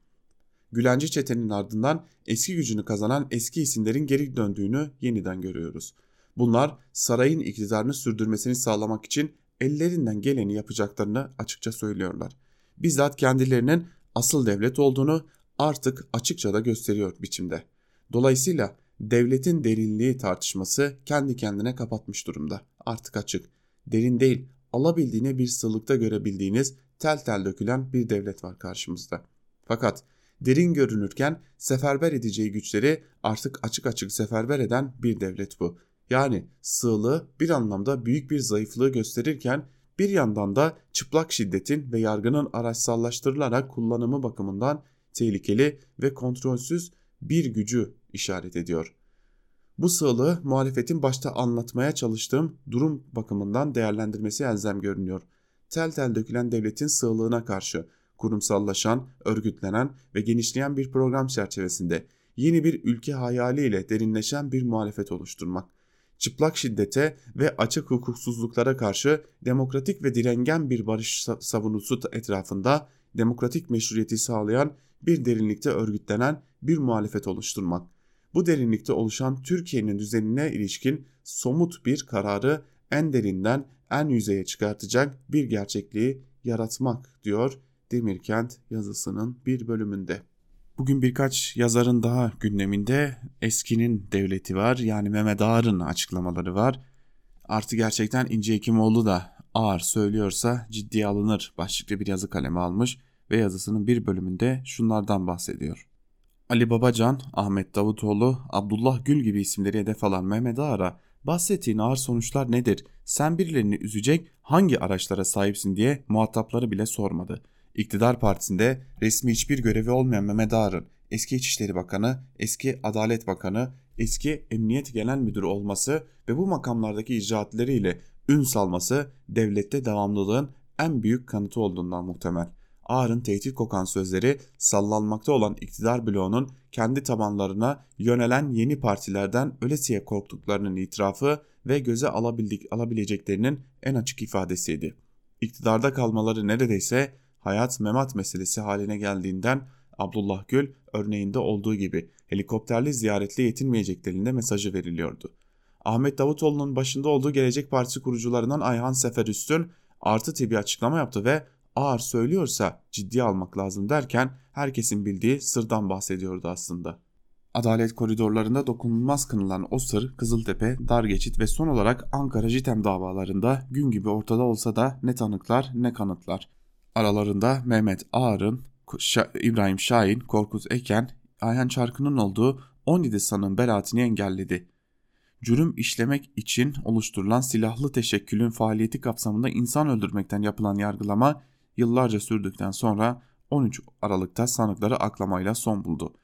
Gülenci çetenin ardından eski gücünü kazanan eski isimlerin geri döndüğünü yeniden görüyoruz. Bunlar sarayın iktidarını sürdürmesini sağlamak için ellerinden geleni yapacaklarını açıkça söylüyorlar. Bizzat kendilerinin asıl devlet olduğunu artık açıkça da gösteriyor biçimde. Dolayısıyla devletin derinliği tartışması kendi kendine kapatmış durumda. Artık açık, derin değil, alabildiğine bir sığlıkta görebildiğiniz tel tel dökülen bir devlet var karşımızda. Fakat derin görünürken seferber edeceği güçleri artık açık açık seferber eden bir devlet bu. Yani sığlığı bir anlamda büyük bir zayıflığı gösterirken bir yandan da çıplak şiddetin ve yargının araçsallaştırılarak kullanımı bakımından tehlikeli ve kontrolsüz bir gücü işaret ediyor. Bu sığlığı muhalefetin başta anlatmaya çalıştığım durum bakımından değerlendirmesi elzem görünüyor. Tel tel dökülen devletin sığlığına karşı kurumsallaşan, örgütlenen ve genişleyen bir program çerçevesinde yeni bir ülke hayaliyle derinleşen bir muhalefet oluşturmak. Çıplak şiddete ve açık hukuksuzluklara karşı demokratik ve direngen bir barış savunucusu etrafında demokratik meşruiyeti sağlayan bir derinlikte örgütlenen bir muhalefet oluşturmak. Bu derinlikte oluşan Türkiye'nin düzenine ilişkin somut bir kararı en derinden en yüzeye çıkartacak bir gerçekliği yaratmak diyor Demirkent yazısının bir bölümünde. Bugün birkaç yazarın daha gündeminde eskinin devleti var, yani Mehmet Ağar'ın açıklamaları var. Artı gerçekten İnci Hekimoğlu da Ağar söylüyorsa ciddiye alınır başlıklı bir yazı kaleme almış ve yazısının bir bölümünde şunlardan bahsediyor. Ali Babacan, Ahmet Davutoğlu, Abdullah Gül gibi isimleri hedef alan Mehmet Ağar'a bahsettiğin ağır sonuçlar nedir, sen birilerini üzecek hangi araçlara sahipsin diye muhatapları bile sormadı. İktidar partisinde resmi hiçbir görevi olmayan Mehmet Ağar'ın eski İçişleri Bakanı, eski Adalet Bakanı, eski Emniyet Genel Müdürü olması ve bu makamlardaki icraatleriyle ün salması devlette devamlılığın en büyük kanıtı olduğundan muhtemel. Ağar'ın tehdit kokan sözleri sallanmakta olan iktidar bloğunun kendi tabanlarına yönelen yeni partilerden ölesiye korktuklarının itirafı ve göze alabildik, alabileceklerinin en açık ifadesiydi. İktidarda kalmaları neredeyse hayat memat meselesi haline geldiğinden Abdullah Gül örneğinde olduğu gibi helikopterli ziyaretle yetinmeyeceklerinde mesajı veriliyordu. Ahmet Davutoğlu'nun başında olduğu Gelecek Partisi kurucularından Ayhan Sefer Üstün artı tibi açıklama yaptı ve Ağar söylüyorsa ciddiye almak lazım derken herkesin bildiği sırdan bahsediyordu aslında. Adalet koridorlarında dokunulmaz kınılan o sır, Kızıltepe, dar geçit ve son olarak Ankara Jitem davalarında gün gibi ortada olsa da ne tanıklar ne kanıtlar. Aralarında Mehmet Ağar'ın, İbrahim Şahin, Korkut Eken, Ayhan Çarkı'nın olduğu on yedi sanığın beraatini engelledi. Cürüm işlemek için oluşturulan silahlı teşekkülün faaliyeti kapsamında insan öldürmekten yapılan yargılama yıllarca sürdükten sonra on üç Aralık'ta sanıkları aklamayla son buldu.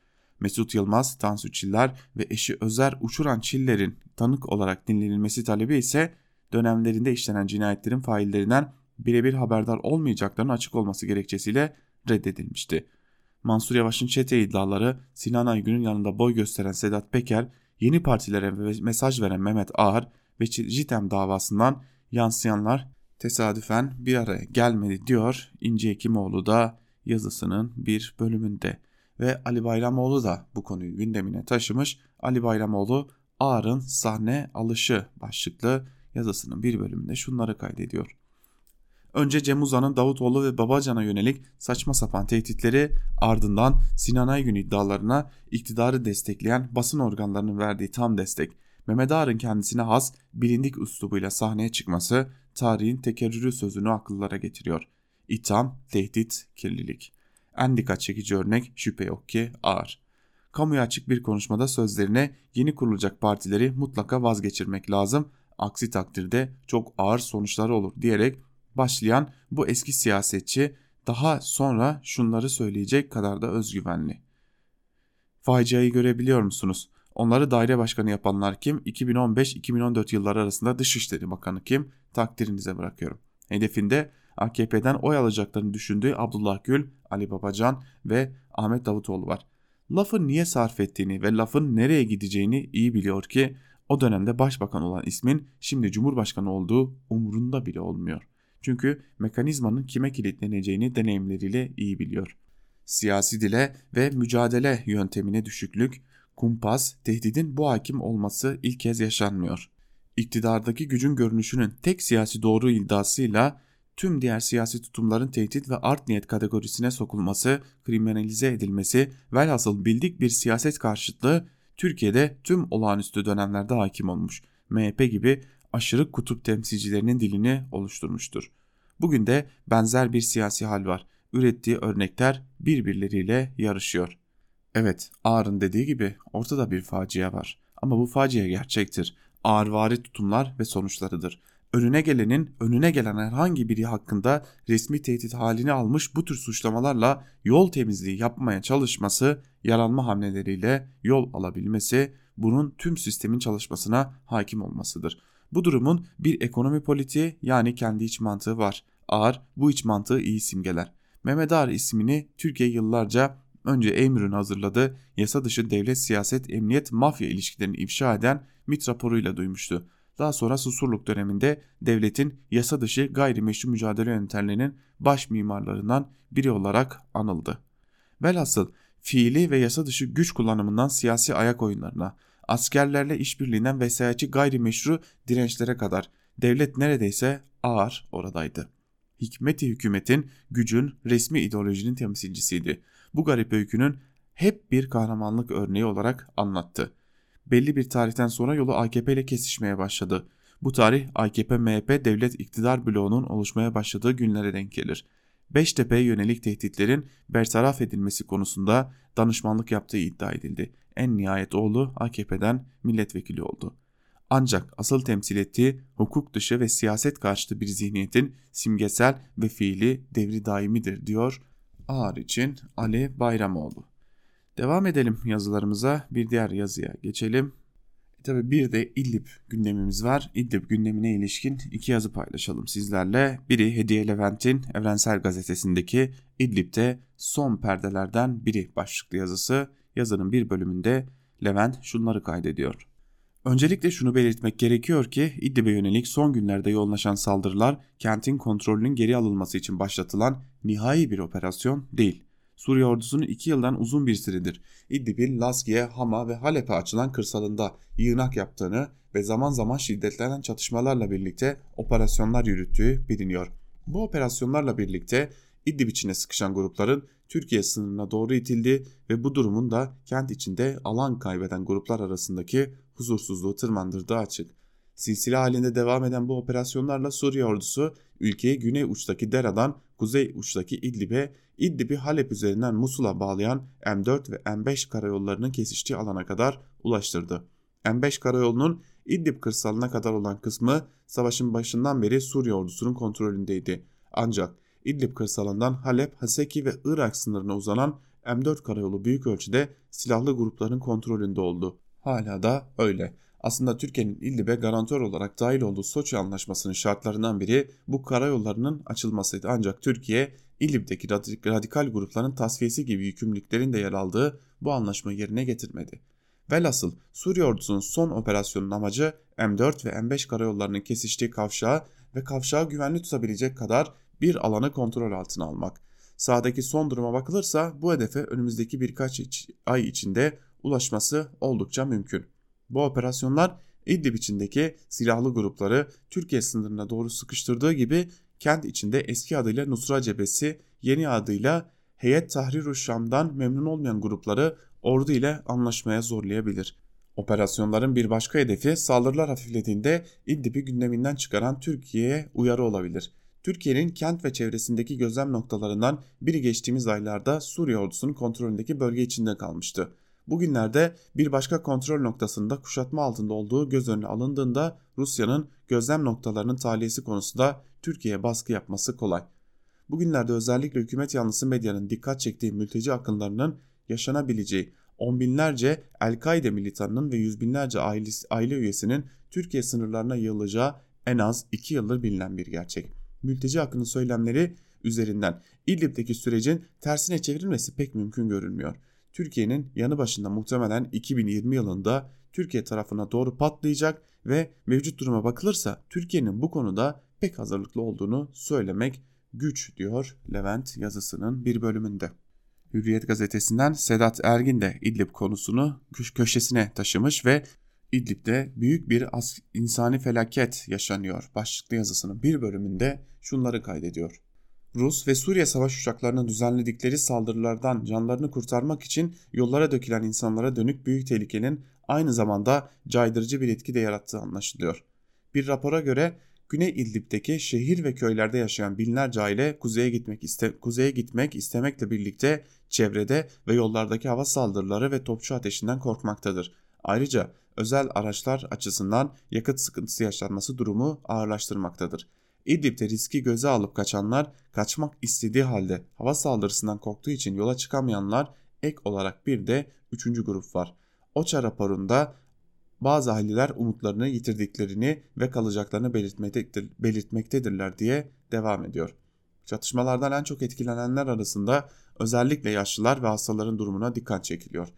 Mesut Yılmaz, Tansu Çiller ve eşi Özer Uçuran Çiller'in tanık olarak dinlenilmesi talebi ise dönemlerinde işlenen cinayetlerin faillerinden birebir haberdar olmayacaklarının açık olması gerekçesiyle reddedilmişti. Mansur Yavaş'ın çete iddiaları, Sinan Aygün'ün yanında boy gösteren Sedat Peker, yeni partilere mesaj veren Mehmet Ağar ve Jitem davasından yansıyanlar tesadüfen bir araya gelmedi diyor İnci Hekimoğlu da yazısının bir bölümünde. Ve Ali Bayramoğlu da bu konuyu gündemine taşımış. Ali Bayramoğlu Ağar'ın sahne alışı başlıklı yazısının bir bölümünde şunları kaydediyor. Önce Cem Uzan'ın Davutoğlu ve Babacan'a yönelik saçma sapan tehditleri, ardından Sinan Aygün iddialarına iktidarı destekleyen basın organlarının verdiği tam destek, Mehmet Ağar'ın kendisine has bilindik üslubuyla sahneye çıkması tarihin tekerrürü sözünü akıllara getiriyor. İtham, tehdit, kirlilik. En dikkat çekici örnek şüphe yok ki Ağar. Kamuya açık bir konuşmada sözlerine yeni kurulacak partileri mutlaka vazgeçirmek lazım, aksi takdirde çok ağır sonuçları olur diyerek başlayan bu eski siyasetçi daha sonra şunları söyleyecek kadar da özgüvenli. Faciayı görebiliyor musunuz? Onları daire başkanı yapanlar kim? iki bin on beş iki bin on dört yılları arasında Dışişleri Bakanı kim? Takdirinize bırakıyorum. Hedefinde A K P'den oy alacaklarını düşündüğü Abdullah Gül, Ali Babacan ve Ahmet Davutoğlu var. Lafı niye sarf ettiğini ve lafın nereye gideceğini iyi biliyor ki o dönemde başbakan olan ismin şimdi cumhurbaşkanı olduğu umurunda bile olmuyor. Çünkü mekanizmanın kime kilitleneceğini deneyimleriyle iyi biliyor. Siyasi dile ve mücadele yöntemine düşüklük, kumpas, tehdidin bu hakim olması ilk kez yaşanmıyor. İktidardaki gücün görünüşünün tek siyasi doğru iddiasıyla tüm diğer siyasi tutumların tehdit ve art niyet kategorisine sokulması, kriminalize edilmesi, velhasıl bildik bir siyaset karşıtlığı Türkiye'de tüm olağanüstü dönemlerde hakim olmuş. M H P gibi aşırı kutup temsilcilerinin dilini oluşturmuştur. Bugün de benzer bir siyasi hal var. Ürettiği örnekler birbirleriyle yarışıyor. Evet, Ağar'ın dediği gibi ortada bir facia var. Ama bu facia gerçektir. Ağarvari tutumlar ve sonuçlarıdır. Önüne gelenin, önüne gelen herhangi biri hakkında resmi tehdit halini almış bu tür suçlamalarla yol temizliği yapmaya çalışması, yaranma hamleleriyle yol alabilmesi, bunun tüm sistemin çalışmasına hakim olmasıdır. Bu durumun bir ekonomi politiği, yani kendi iç mantığı var. Ağar bu iç mantığı iyi simgeler. Mehmet Ağar ismini Türkiye yıllarca önce Emir'in hazırladığı yasa dışı devlet, siyaset, emniyet, mafya ilişkilerini ifşa eden MİT raporuyla duymuştu. Daha sonra Susurluk döneminde devletin yasa dışı gayrimeşru mücadele yöntemlerinin baş mimarlarından biri olarak anıldı. Velhasıl fiili ve yasa dışı güç kullanımından siyasi ayak oyunlarına, askerlerle işbirliğinden vesayetçi gayrimeşru dirençlere kadar devlet neredeyse Ağar oradaydı. Hikmeti hükümetin, gücün, resmi ideolojinin temsilcisiydi. Bu garip öykünün hep bir kahramanlık örneği olarak anlattı. Belli bir tarihten sonra yolu A K P ile kesişmeye başladı. Bu tarih A K P-M H P devlet iktidar bloğunun oluşmaya başladığı günlere denk gelir. Beştepe'ye yönelik tehditlerin bertaraf edilmesi konusunda danışmanlık yaptığı iddia edildi. En nihayet oğlu A K P'den milletvekili oldu. Ancak asıl temsil ettiği hukuk dışı ve siyaset karşıtı bir zihniyetin simgesel ve fiili devri daimidir diyor Ağar için Ali Bayramoğlu. Devam edelim yazılarımıza, bir diğer yazıya geçelim. Tabii bir de İdlib gündemimiz var. İdlib gündemine ilişkin iki yazı paylaşalım sizlerle. Biri Hediye Levent'in Evrensel Gazetesi'ndeki İdlib'de son perdelerden biri başlıklı yazısı. Yazının bir bölümünde Levent şunları kaydediyor. Öncelikle şunu belirtmek gerekiyor ki İdlib'e yönelik son günlerde yoğunlaşan saldırılar kentin kontrolünün geri alınması için başlatılan nihai bir operasyon değil. Suriye ordusunun iki yıldan uzun bir süredir İdlib'in Lazkiye, Hama ve Halep'e açılan kırsalında yığınak yaptığını ve zaman zaman şiddetlenen çatışmalarla birlikte operasyonlar yürüttüğü biliniyor. Bu operasyonlarla birlikte İdlib içine sıkışan grupların Türkiye sınırına doğru itildiği ve bu durumun da kent içinde alan kaybeden gruplar arasındaki huzursuzluğu tırmandırdığı açık. Silsile halinde devam eden bu operasyonlarla Suriye ordusu ülkeyi güney uçtaki Dera'dan kuzey uçtaki İdlib'e, İdlib'i Halep üzerinden Musul'a bağlayan M dört ve M beş karayollarının kesiştiği alana kadar ulaştırdı. M beş karayolunun İdlib kırsalına kadar olan kısmı savaşın başından beri Suriye ordusunun kontrolündeydi. Ancak İdlib kırsalından Halep, Haseki ve Irak sınırına uzanan M dört karayolu büyük ölçüde silahlı grupların kontrolünde oldu. Hala da öyle. Aslında Türkiye'nin İdlib'e garantör olarak dahil olduğu Soçi Anlaşması'nın şartlarından biri bu karayollarının açılmasıydı. Ancak Türkiye, İdlib'deki radikal grupların tasfiyesi gibi yükümlülüklerin de yer aldığı bu anlaşmayı yerine getirmedi. Velhasıl Suriye ordusunun son operasyonun amacı M dört ve M beş karayollarının kesiştiği kavşağı ve kavşağı güvenli tutabilecek kadar bir alanı kontrol altına almak. Sahadaki son duruma bakılırsa bu hedefe önümüzdeki birkaç ay içinde ulaşması oldukça mümkün. Bu operasyonlar İdlib içindeki silahlı grupları Türkiye sınırına doğru sıkıştırdığı gibi kent içinde eski adıyla Nusra Cephesi, yeni adıyla Heyet-ül Tahrir Şam'dan memnun olmayan grupları ordu ile anlaşmaya zorlayabilir. Operasyonların bir başka hedefi saldırılar hafiflediğinde İdlib'i gündeminden çıkaran Türkiye'ye uyarı olabilir. Türkiye'nin kent ve çevresindeki gözlem noktalarından biri geçtiğimiz aylarda Suriye ordusunun kontrolündeki bölge içinde kalmıştı. Bugünlerde bir başka kontrol noktasında kuşatma altında olduğu göz önüne alındığında Rusya'nın gözlem noktalarının tahliyesi konusunda Türkiye'ye baskı yapması kolay. Bugünlerde özellikle hükümet yanlısı medyanın dikkat çektiği mülteci akınlarının yaşanabileceği on binlerce El-Kaide militanının ve yüz binlerce aile, aile üyesinin Türkiye sınırlarına yığılacağı en az iki yıldır bilinen bir gerçek. Mülteci akının söylemleri üzerinden İdlib'deki sürecin tersine çevrilmesi pek mümkün görünmüyor. Türkiye'nin yanı başında muhtemelen iki bin yirmi yılında Türkiye tarafına doğru patlayacak ve mevcut duruma bakılırsa Türkiye'nin bu konuda pek hazırlıklı olduğunu söylemek güç diyor Levent yazısının bir bölümünde. Hürriyet gazetesinden Sedat Ergin de İdlib konusunu köşesine taşımış ve İdlib'de büyük bir insani felaket yaşanıyor başlıklı yazısının bir bölümünde şunları kaydediyor. Rus ve Suriye savaş uçaklarının düzenledikleri saldırılardan canlarını kurtarmak için yollara dökülen insanlara dönük büyük tehlikenin aynı zamanda caydırıcı bir etki de yarattığı anlaşılıyor. Bir rapora göre Güney İdlib'deki şehir ve köylerde yaşayan binlerce aile kuzeye gitmek, iste- kuzeye gitmek istemekle birlikte çevrede ve yollardaki hava saldırıları ve topçu ateşinden korkmaktadır. Ayrıca özel araçlar açısından yakıt sıkıntısı yaşanması durumu ağırlaştırmaktadır. İdlib'de riski göze alıp kaçanlar, kaçmak istediği halde hava saldırısından korktuğu için yola çıkamayanlar, ek olarak bir de üçüncü grup var. OÇA raporunda bazı aileler umutlarını yitirdiklerini ve kalacaklarını belirtmektedirler diye devam ediyor. Çatışmalardan en çok etkilenenler arasında özellikle yaşlılar ve hastaların durumuna dikkat çekiliyor.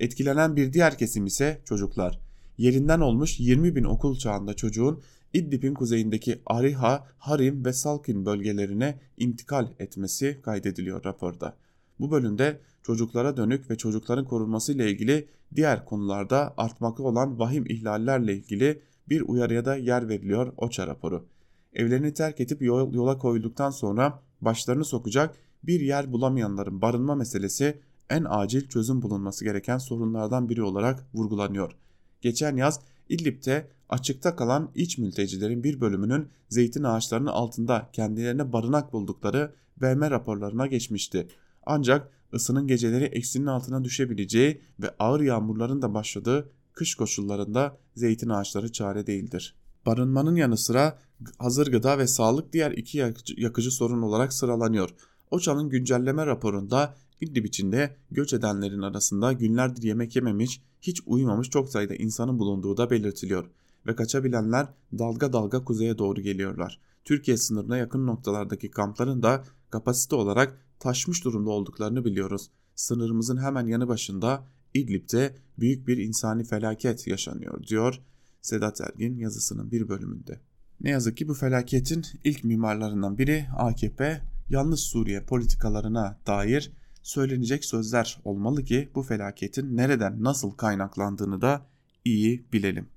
Etkilenen bir diğer kesim ise çocuklar. Yerinden olmuş yirmi bin okul çağında çocuğun İdlib'in kuzeyindeki Ariha, Harim ve Salkin bölgelerine intikal etmesi kaydediliyor raporda. Bu bölümde çocuklara dönük ve çocukların korunması ile ilgili diğer konularda artmakta olan vahim ihlallerle ilgili bir uyarıya da yer veriliyor OÇA raporu. Evlerini terk edip yola koyulduktan sonra başlarını sokacak bir yer bulamayanların barınma meselesi en acil çözüm bulunması gereken sorunlardan biri olarak vurgulanıyor. Geçen yaz İdlib'de açıkta kalan iç mültecilerin bir bölümünün zeytin ağaçlarının altında kendilerine barınak buldukları B M raporlarına geçmişti. Ancak ısının geceleri eksinin altına düşebileceği ve ağır yağmurların da başladığı kış koşullarında zeytin ağaçları çare değildir. Barınmanın yanı sıra hazır gıda ve sağlık diğer iki yakıcı sorun olarak sıralanıyor. OÇA'nın güncelleme raporunda İdlib içinde göç edenlerin arasında günlerdir yemek yememiş, hiç uyumamış çok sayıda insanın bulunduğu da belirtiliyor ve kaçabilenler dalga dalga kuzeye doğru geliyorlar. Türkiye sınırına yakın noktalardaki kampların da kapasite olarak taşmış durumda olduklarını biliyoruz. Sınırımızın hemen yanı başında İdlib'de büyük bir insani felaket yaşanıyor diyor Sedat Ergin yazısının bir bölümünde. Ne yazık ki bu felaketin ilk mimarlarından biri A K P, yanlış Suriye politikalarına dair söylenecek sözler olmalı ki bu felaketin nereden nasıl kaynaklandığını da iyi bilelim.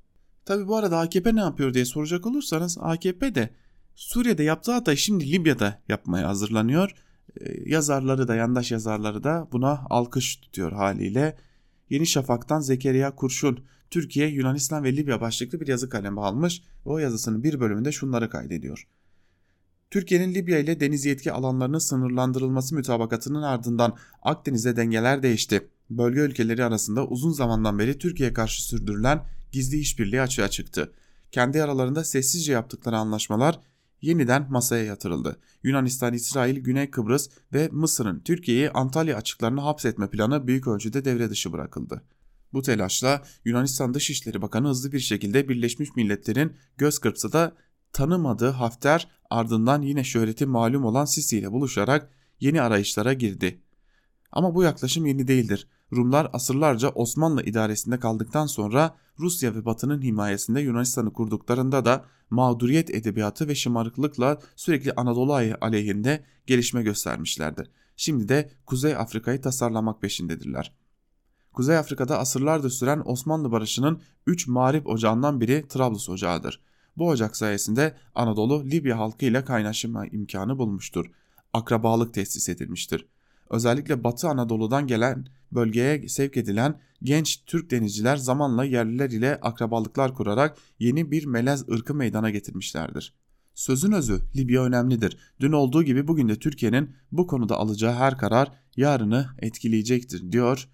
Tabi bu arada A K P ne yapıyor diye soracak olursanız, A K P de Suriye'de yaptığı hatayı şimdi Libya'da yapmaya hazırlanıyor. Ee, yazarları da, yandaş yazarları da buna alkış tutuyor haliyle. Yeni Şafak'tan Zekeriya Kurşun, Türkiye, Yunanistan ve Libya başlıklı bir yazı kaleme almış ve o yazısının bir bölümünde şunları kaydediyor. Türkiye'nin Libya ile deniz yetki alanlarının sınırlandırılması mütabakatının ardından Akdeniz'de dengeler değişti. Bölge ülkeleri arasında uzun zamandan beri Türkiye'ye karşı sürdürülen gizli işbirliği açığa çıktı. Kendi aralarında sessizce yaptıkları anlaşmalar yeniden masaya yatırıldı. Yunanistan, İsrail, Güney Kıbrıs ve Mısır'ın Türkiye'yi Antalya açıklarına hapsetme planı büyük ölçüde devre dışı bırakıldı. Bu telaşla Yunanistan Dışişleri Bakanı hızlı bir şekilde Birleşmiş Milletler'in göz kırpsa da tanımadığı Hafter, ardından yine şöhreti malum olan Sisi ile buluşarak yeni arayışlara girdi. Ama bu yaklaşım yeni değildir. Rumlar asırlarca Osmanlı idaresinde kaldıktan sonra Rusya ve Batı'nın himayesinde Yunanistan'ı kurduklarında da mağduriyet edebiyatı ve şımarıklıkla sürekli Anadolu aleyhinde gelişme göstermişlerdi. Şimdi de Kuzey Afrika'yı tasarlamak peşindedirler. Kuzey Afrika'da asırlardır süren Osmanlı barışının üç mağrip ocağından biri Trablus ocağıdır. Bu ocak sayesinde Anadolu Libya halkıyla kaynaşma imkanı bulmuştur. Akrabalık tesis edilmiştir. Özellikle Batı Anadolu'dan gelen bölgeye sevk edilen genç Türk denizciler zamanla yerliler ile akrabalıklar kurarak yeni bir melez ırkı meydana getirmişlerdir. Sözün özü, Libya önemlidir. Dün olduğu gibi bugün de Türkiye'nin bu konuda alacağı her karar yarını etkileyecektir diyor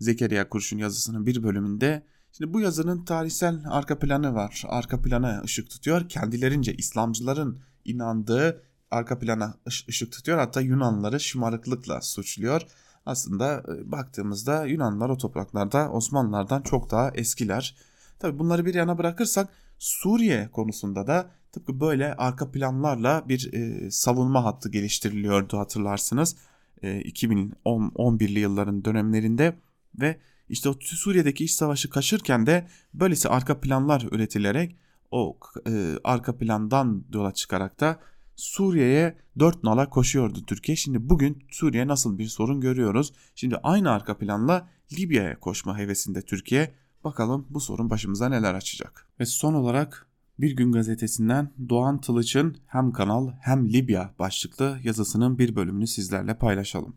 Zekeriya Kurşun yazısının bir bölümünde. Şimdi bu yazının tarihsel arka planı var. Arka plana ışık tutuyor. Kendilerince İslamcıların inandığı arka plana ışık tutuyor. Hatta Yunanlıları şımarıklıkla suçluyor. Aslında baktığımızda Yunanlılar o topraklarda Osmanlılardan çok daha eskiler. Tabii bunları bir yana bırakırsak Suriye konusunda da tıpkı böyle arka planlarla bir e, savunma hattı geliştiriliyordu, hatırlarsınız. E, iki bin on on birli yılların dönemlerinde ve İşte o Suriye'deki iç savaşı kaçırken de böylesi arka planlar üretilerek o e, arka plandan yola çıkarak da Suriye'ye dört nala koşuyordu Türkiye. Şimdi bugün Suriye nasıl bir sorun görüyoruz. Şimdi aynı arka planla Libya'ya koşma hevesinde Türkiye. Bakalım bu sorun başımıza neler açacak. Ve son olarak Bir Gün Gazetesi'nden Doğan Tılıç'ın hem Kanal hem Libya başlıklı yazısının bir bölümünü sizlerle paylaşalım.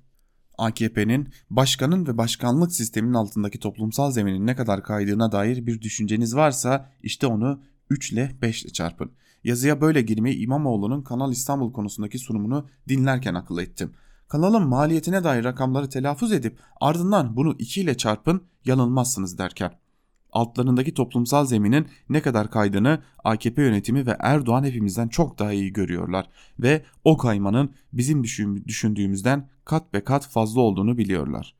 A K P'nin başkanın ve başkanlık sisteminin altındaki toplumsal zeminin ne kadar kaydığına dair bir düşünceniz varsa işte onu üç ile beş ile çarpın. Yazıya böyle girmeyi İmamoğlu'nun Kanal İstanbul konusundaki sunumunu dinlerken akıl ettim. Kanalın maliyetine dair rakamları telaffuz edip ardından bunu iki ile çarpın, yanılmazsınız derken. Altlarındaki toplumsal zeminin ne kadar kaydığını A K P yönetimi ve Erdoğan hepimizden çok daha iyi görüyorlar ve o kaymanın bizim düşündüğümüzden kat be kat fazla olduğunu biliyorlar.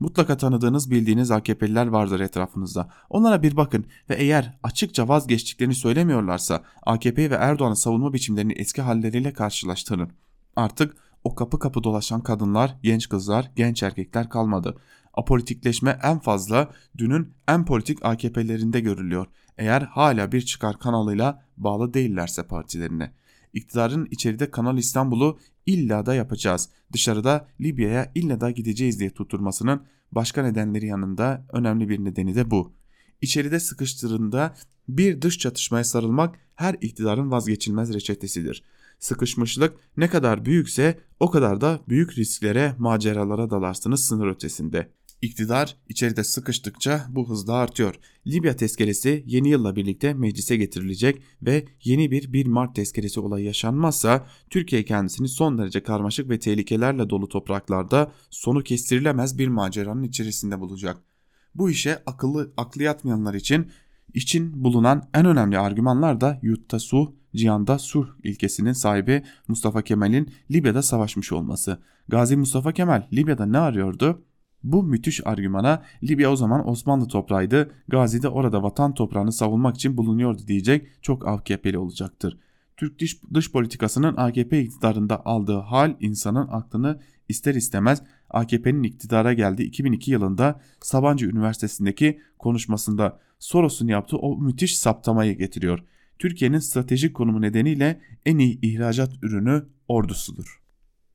Mutlaka tanıdığınız, bildiğiniz A K P'liler vardır etrafınızda. Onlara bir bakın ve eğer açıkça vazgeçtiklerini söylemiyorlarsa A K P ve Erdoğan'ın savunma biçimlerini eski halleriyle karşılaştırın. Artık o kapı kapı dolaşan kadınlar, genç kızlar, genç erkekler kalmadı. Apolitikleşme en fazla dünün en politik A K P'lerinde görülüyor. Eğer hala bir çıkar kanalıyla bağlı değillerse partilerine. İktidarın içeride Kanal İstanbul'u illa da yapacağız, dışarıda Libya'ya illa da gideceğiz diye tutturmasının başka nedenleri yanında önemli bir nedeni de bu. İçeride sıkıştırında bir dış çatışmaya sarılmak her iktidarın vazgeçilmez reçetesidir. Sıkışmışlık ne kadar büyükse o kadar da büyük risklere, maceralara dalarsınız sınır ötesinde. İktidar içeride sıkıştıkça bu hızla artıyor. Libya tezkeresi yeni yılla birlikte meclise getirilecek ve yeni bir bir Mart tezkeresi olayı yaşanmazsa Türkiye kendisini son derece karmaşık ve tehlikelerle dolu topraklarda sonu kestirilemez bir maceranın içerisinde bulacak. Bu işe akıllı aklı yatmayanlar için için bulunan en önemli argümanlar da yutta su, cihanda sulh ilkesinin sahibi Mustafa Kemal'in Libya'da savaşmış olması. Gazi Mustafa Kemal Libya'da ne arıyordu? Bu müthiş argümana Libya o zaman Osmanlı toprağıydı, Gazi de orada vatan toprağını savunmak için bulunuyordu diyecek çok A K P'li olacaktır. Türk dış, dış politikasının A K P iktidarında aldığı hal insanın aklını ister istemez A K P'nin iktidara geldiği iki bin iki yılında Sabancı Üniversitesi'ndeki konuşmasında Soros'un yaptığı o müthiş saptamayı getiriyor. Türkiye'nin stratejik konumu nedeniyle en iyi ihracat ürünü ordusudur.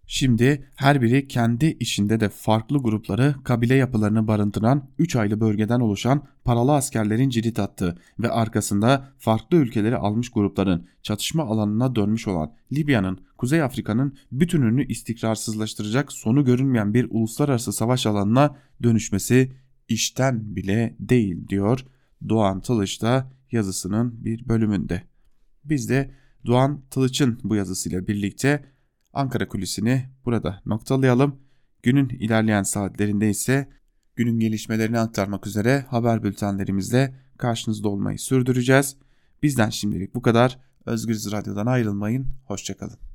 Şimdi her biri kendi içinde de farklı grupları, kabile yapılarını barındıran üç aylı bölgeden oluşan paralı askerlerin cirit attığı ve arkasında farklı ülkeleri almış grupların çatışma alanına dönmüş olan Libya'nın, Kuzey Afrika'nın bütününü istikrarsızlaştıracak sonu görünmeyen bir uluslararası savaş alanına dönüşmesi işten bile değil diyor Doğan Tılıç da yazısının bir bölümünde. Biz de Doğan Tılıç'ın bu yazısıyla birlikte Ankara Kulisi'ni burada noktalayalım. Günün ilerleyen saatlerinde ise günün gelişmelerini aktarmak üzere haber bültenlerimizle karşınızda olmayı sürdüreceğiz. Bizden şimdilik bu kadar. Özgürüz Radyo'dan ayrılmayın. Hoşçakalın.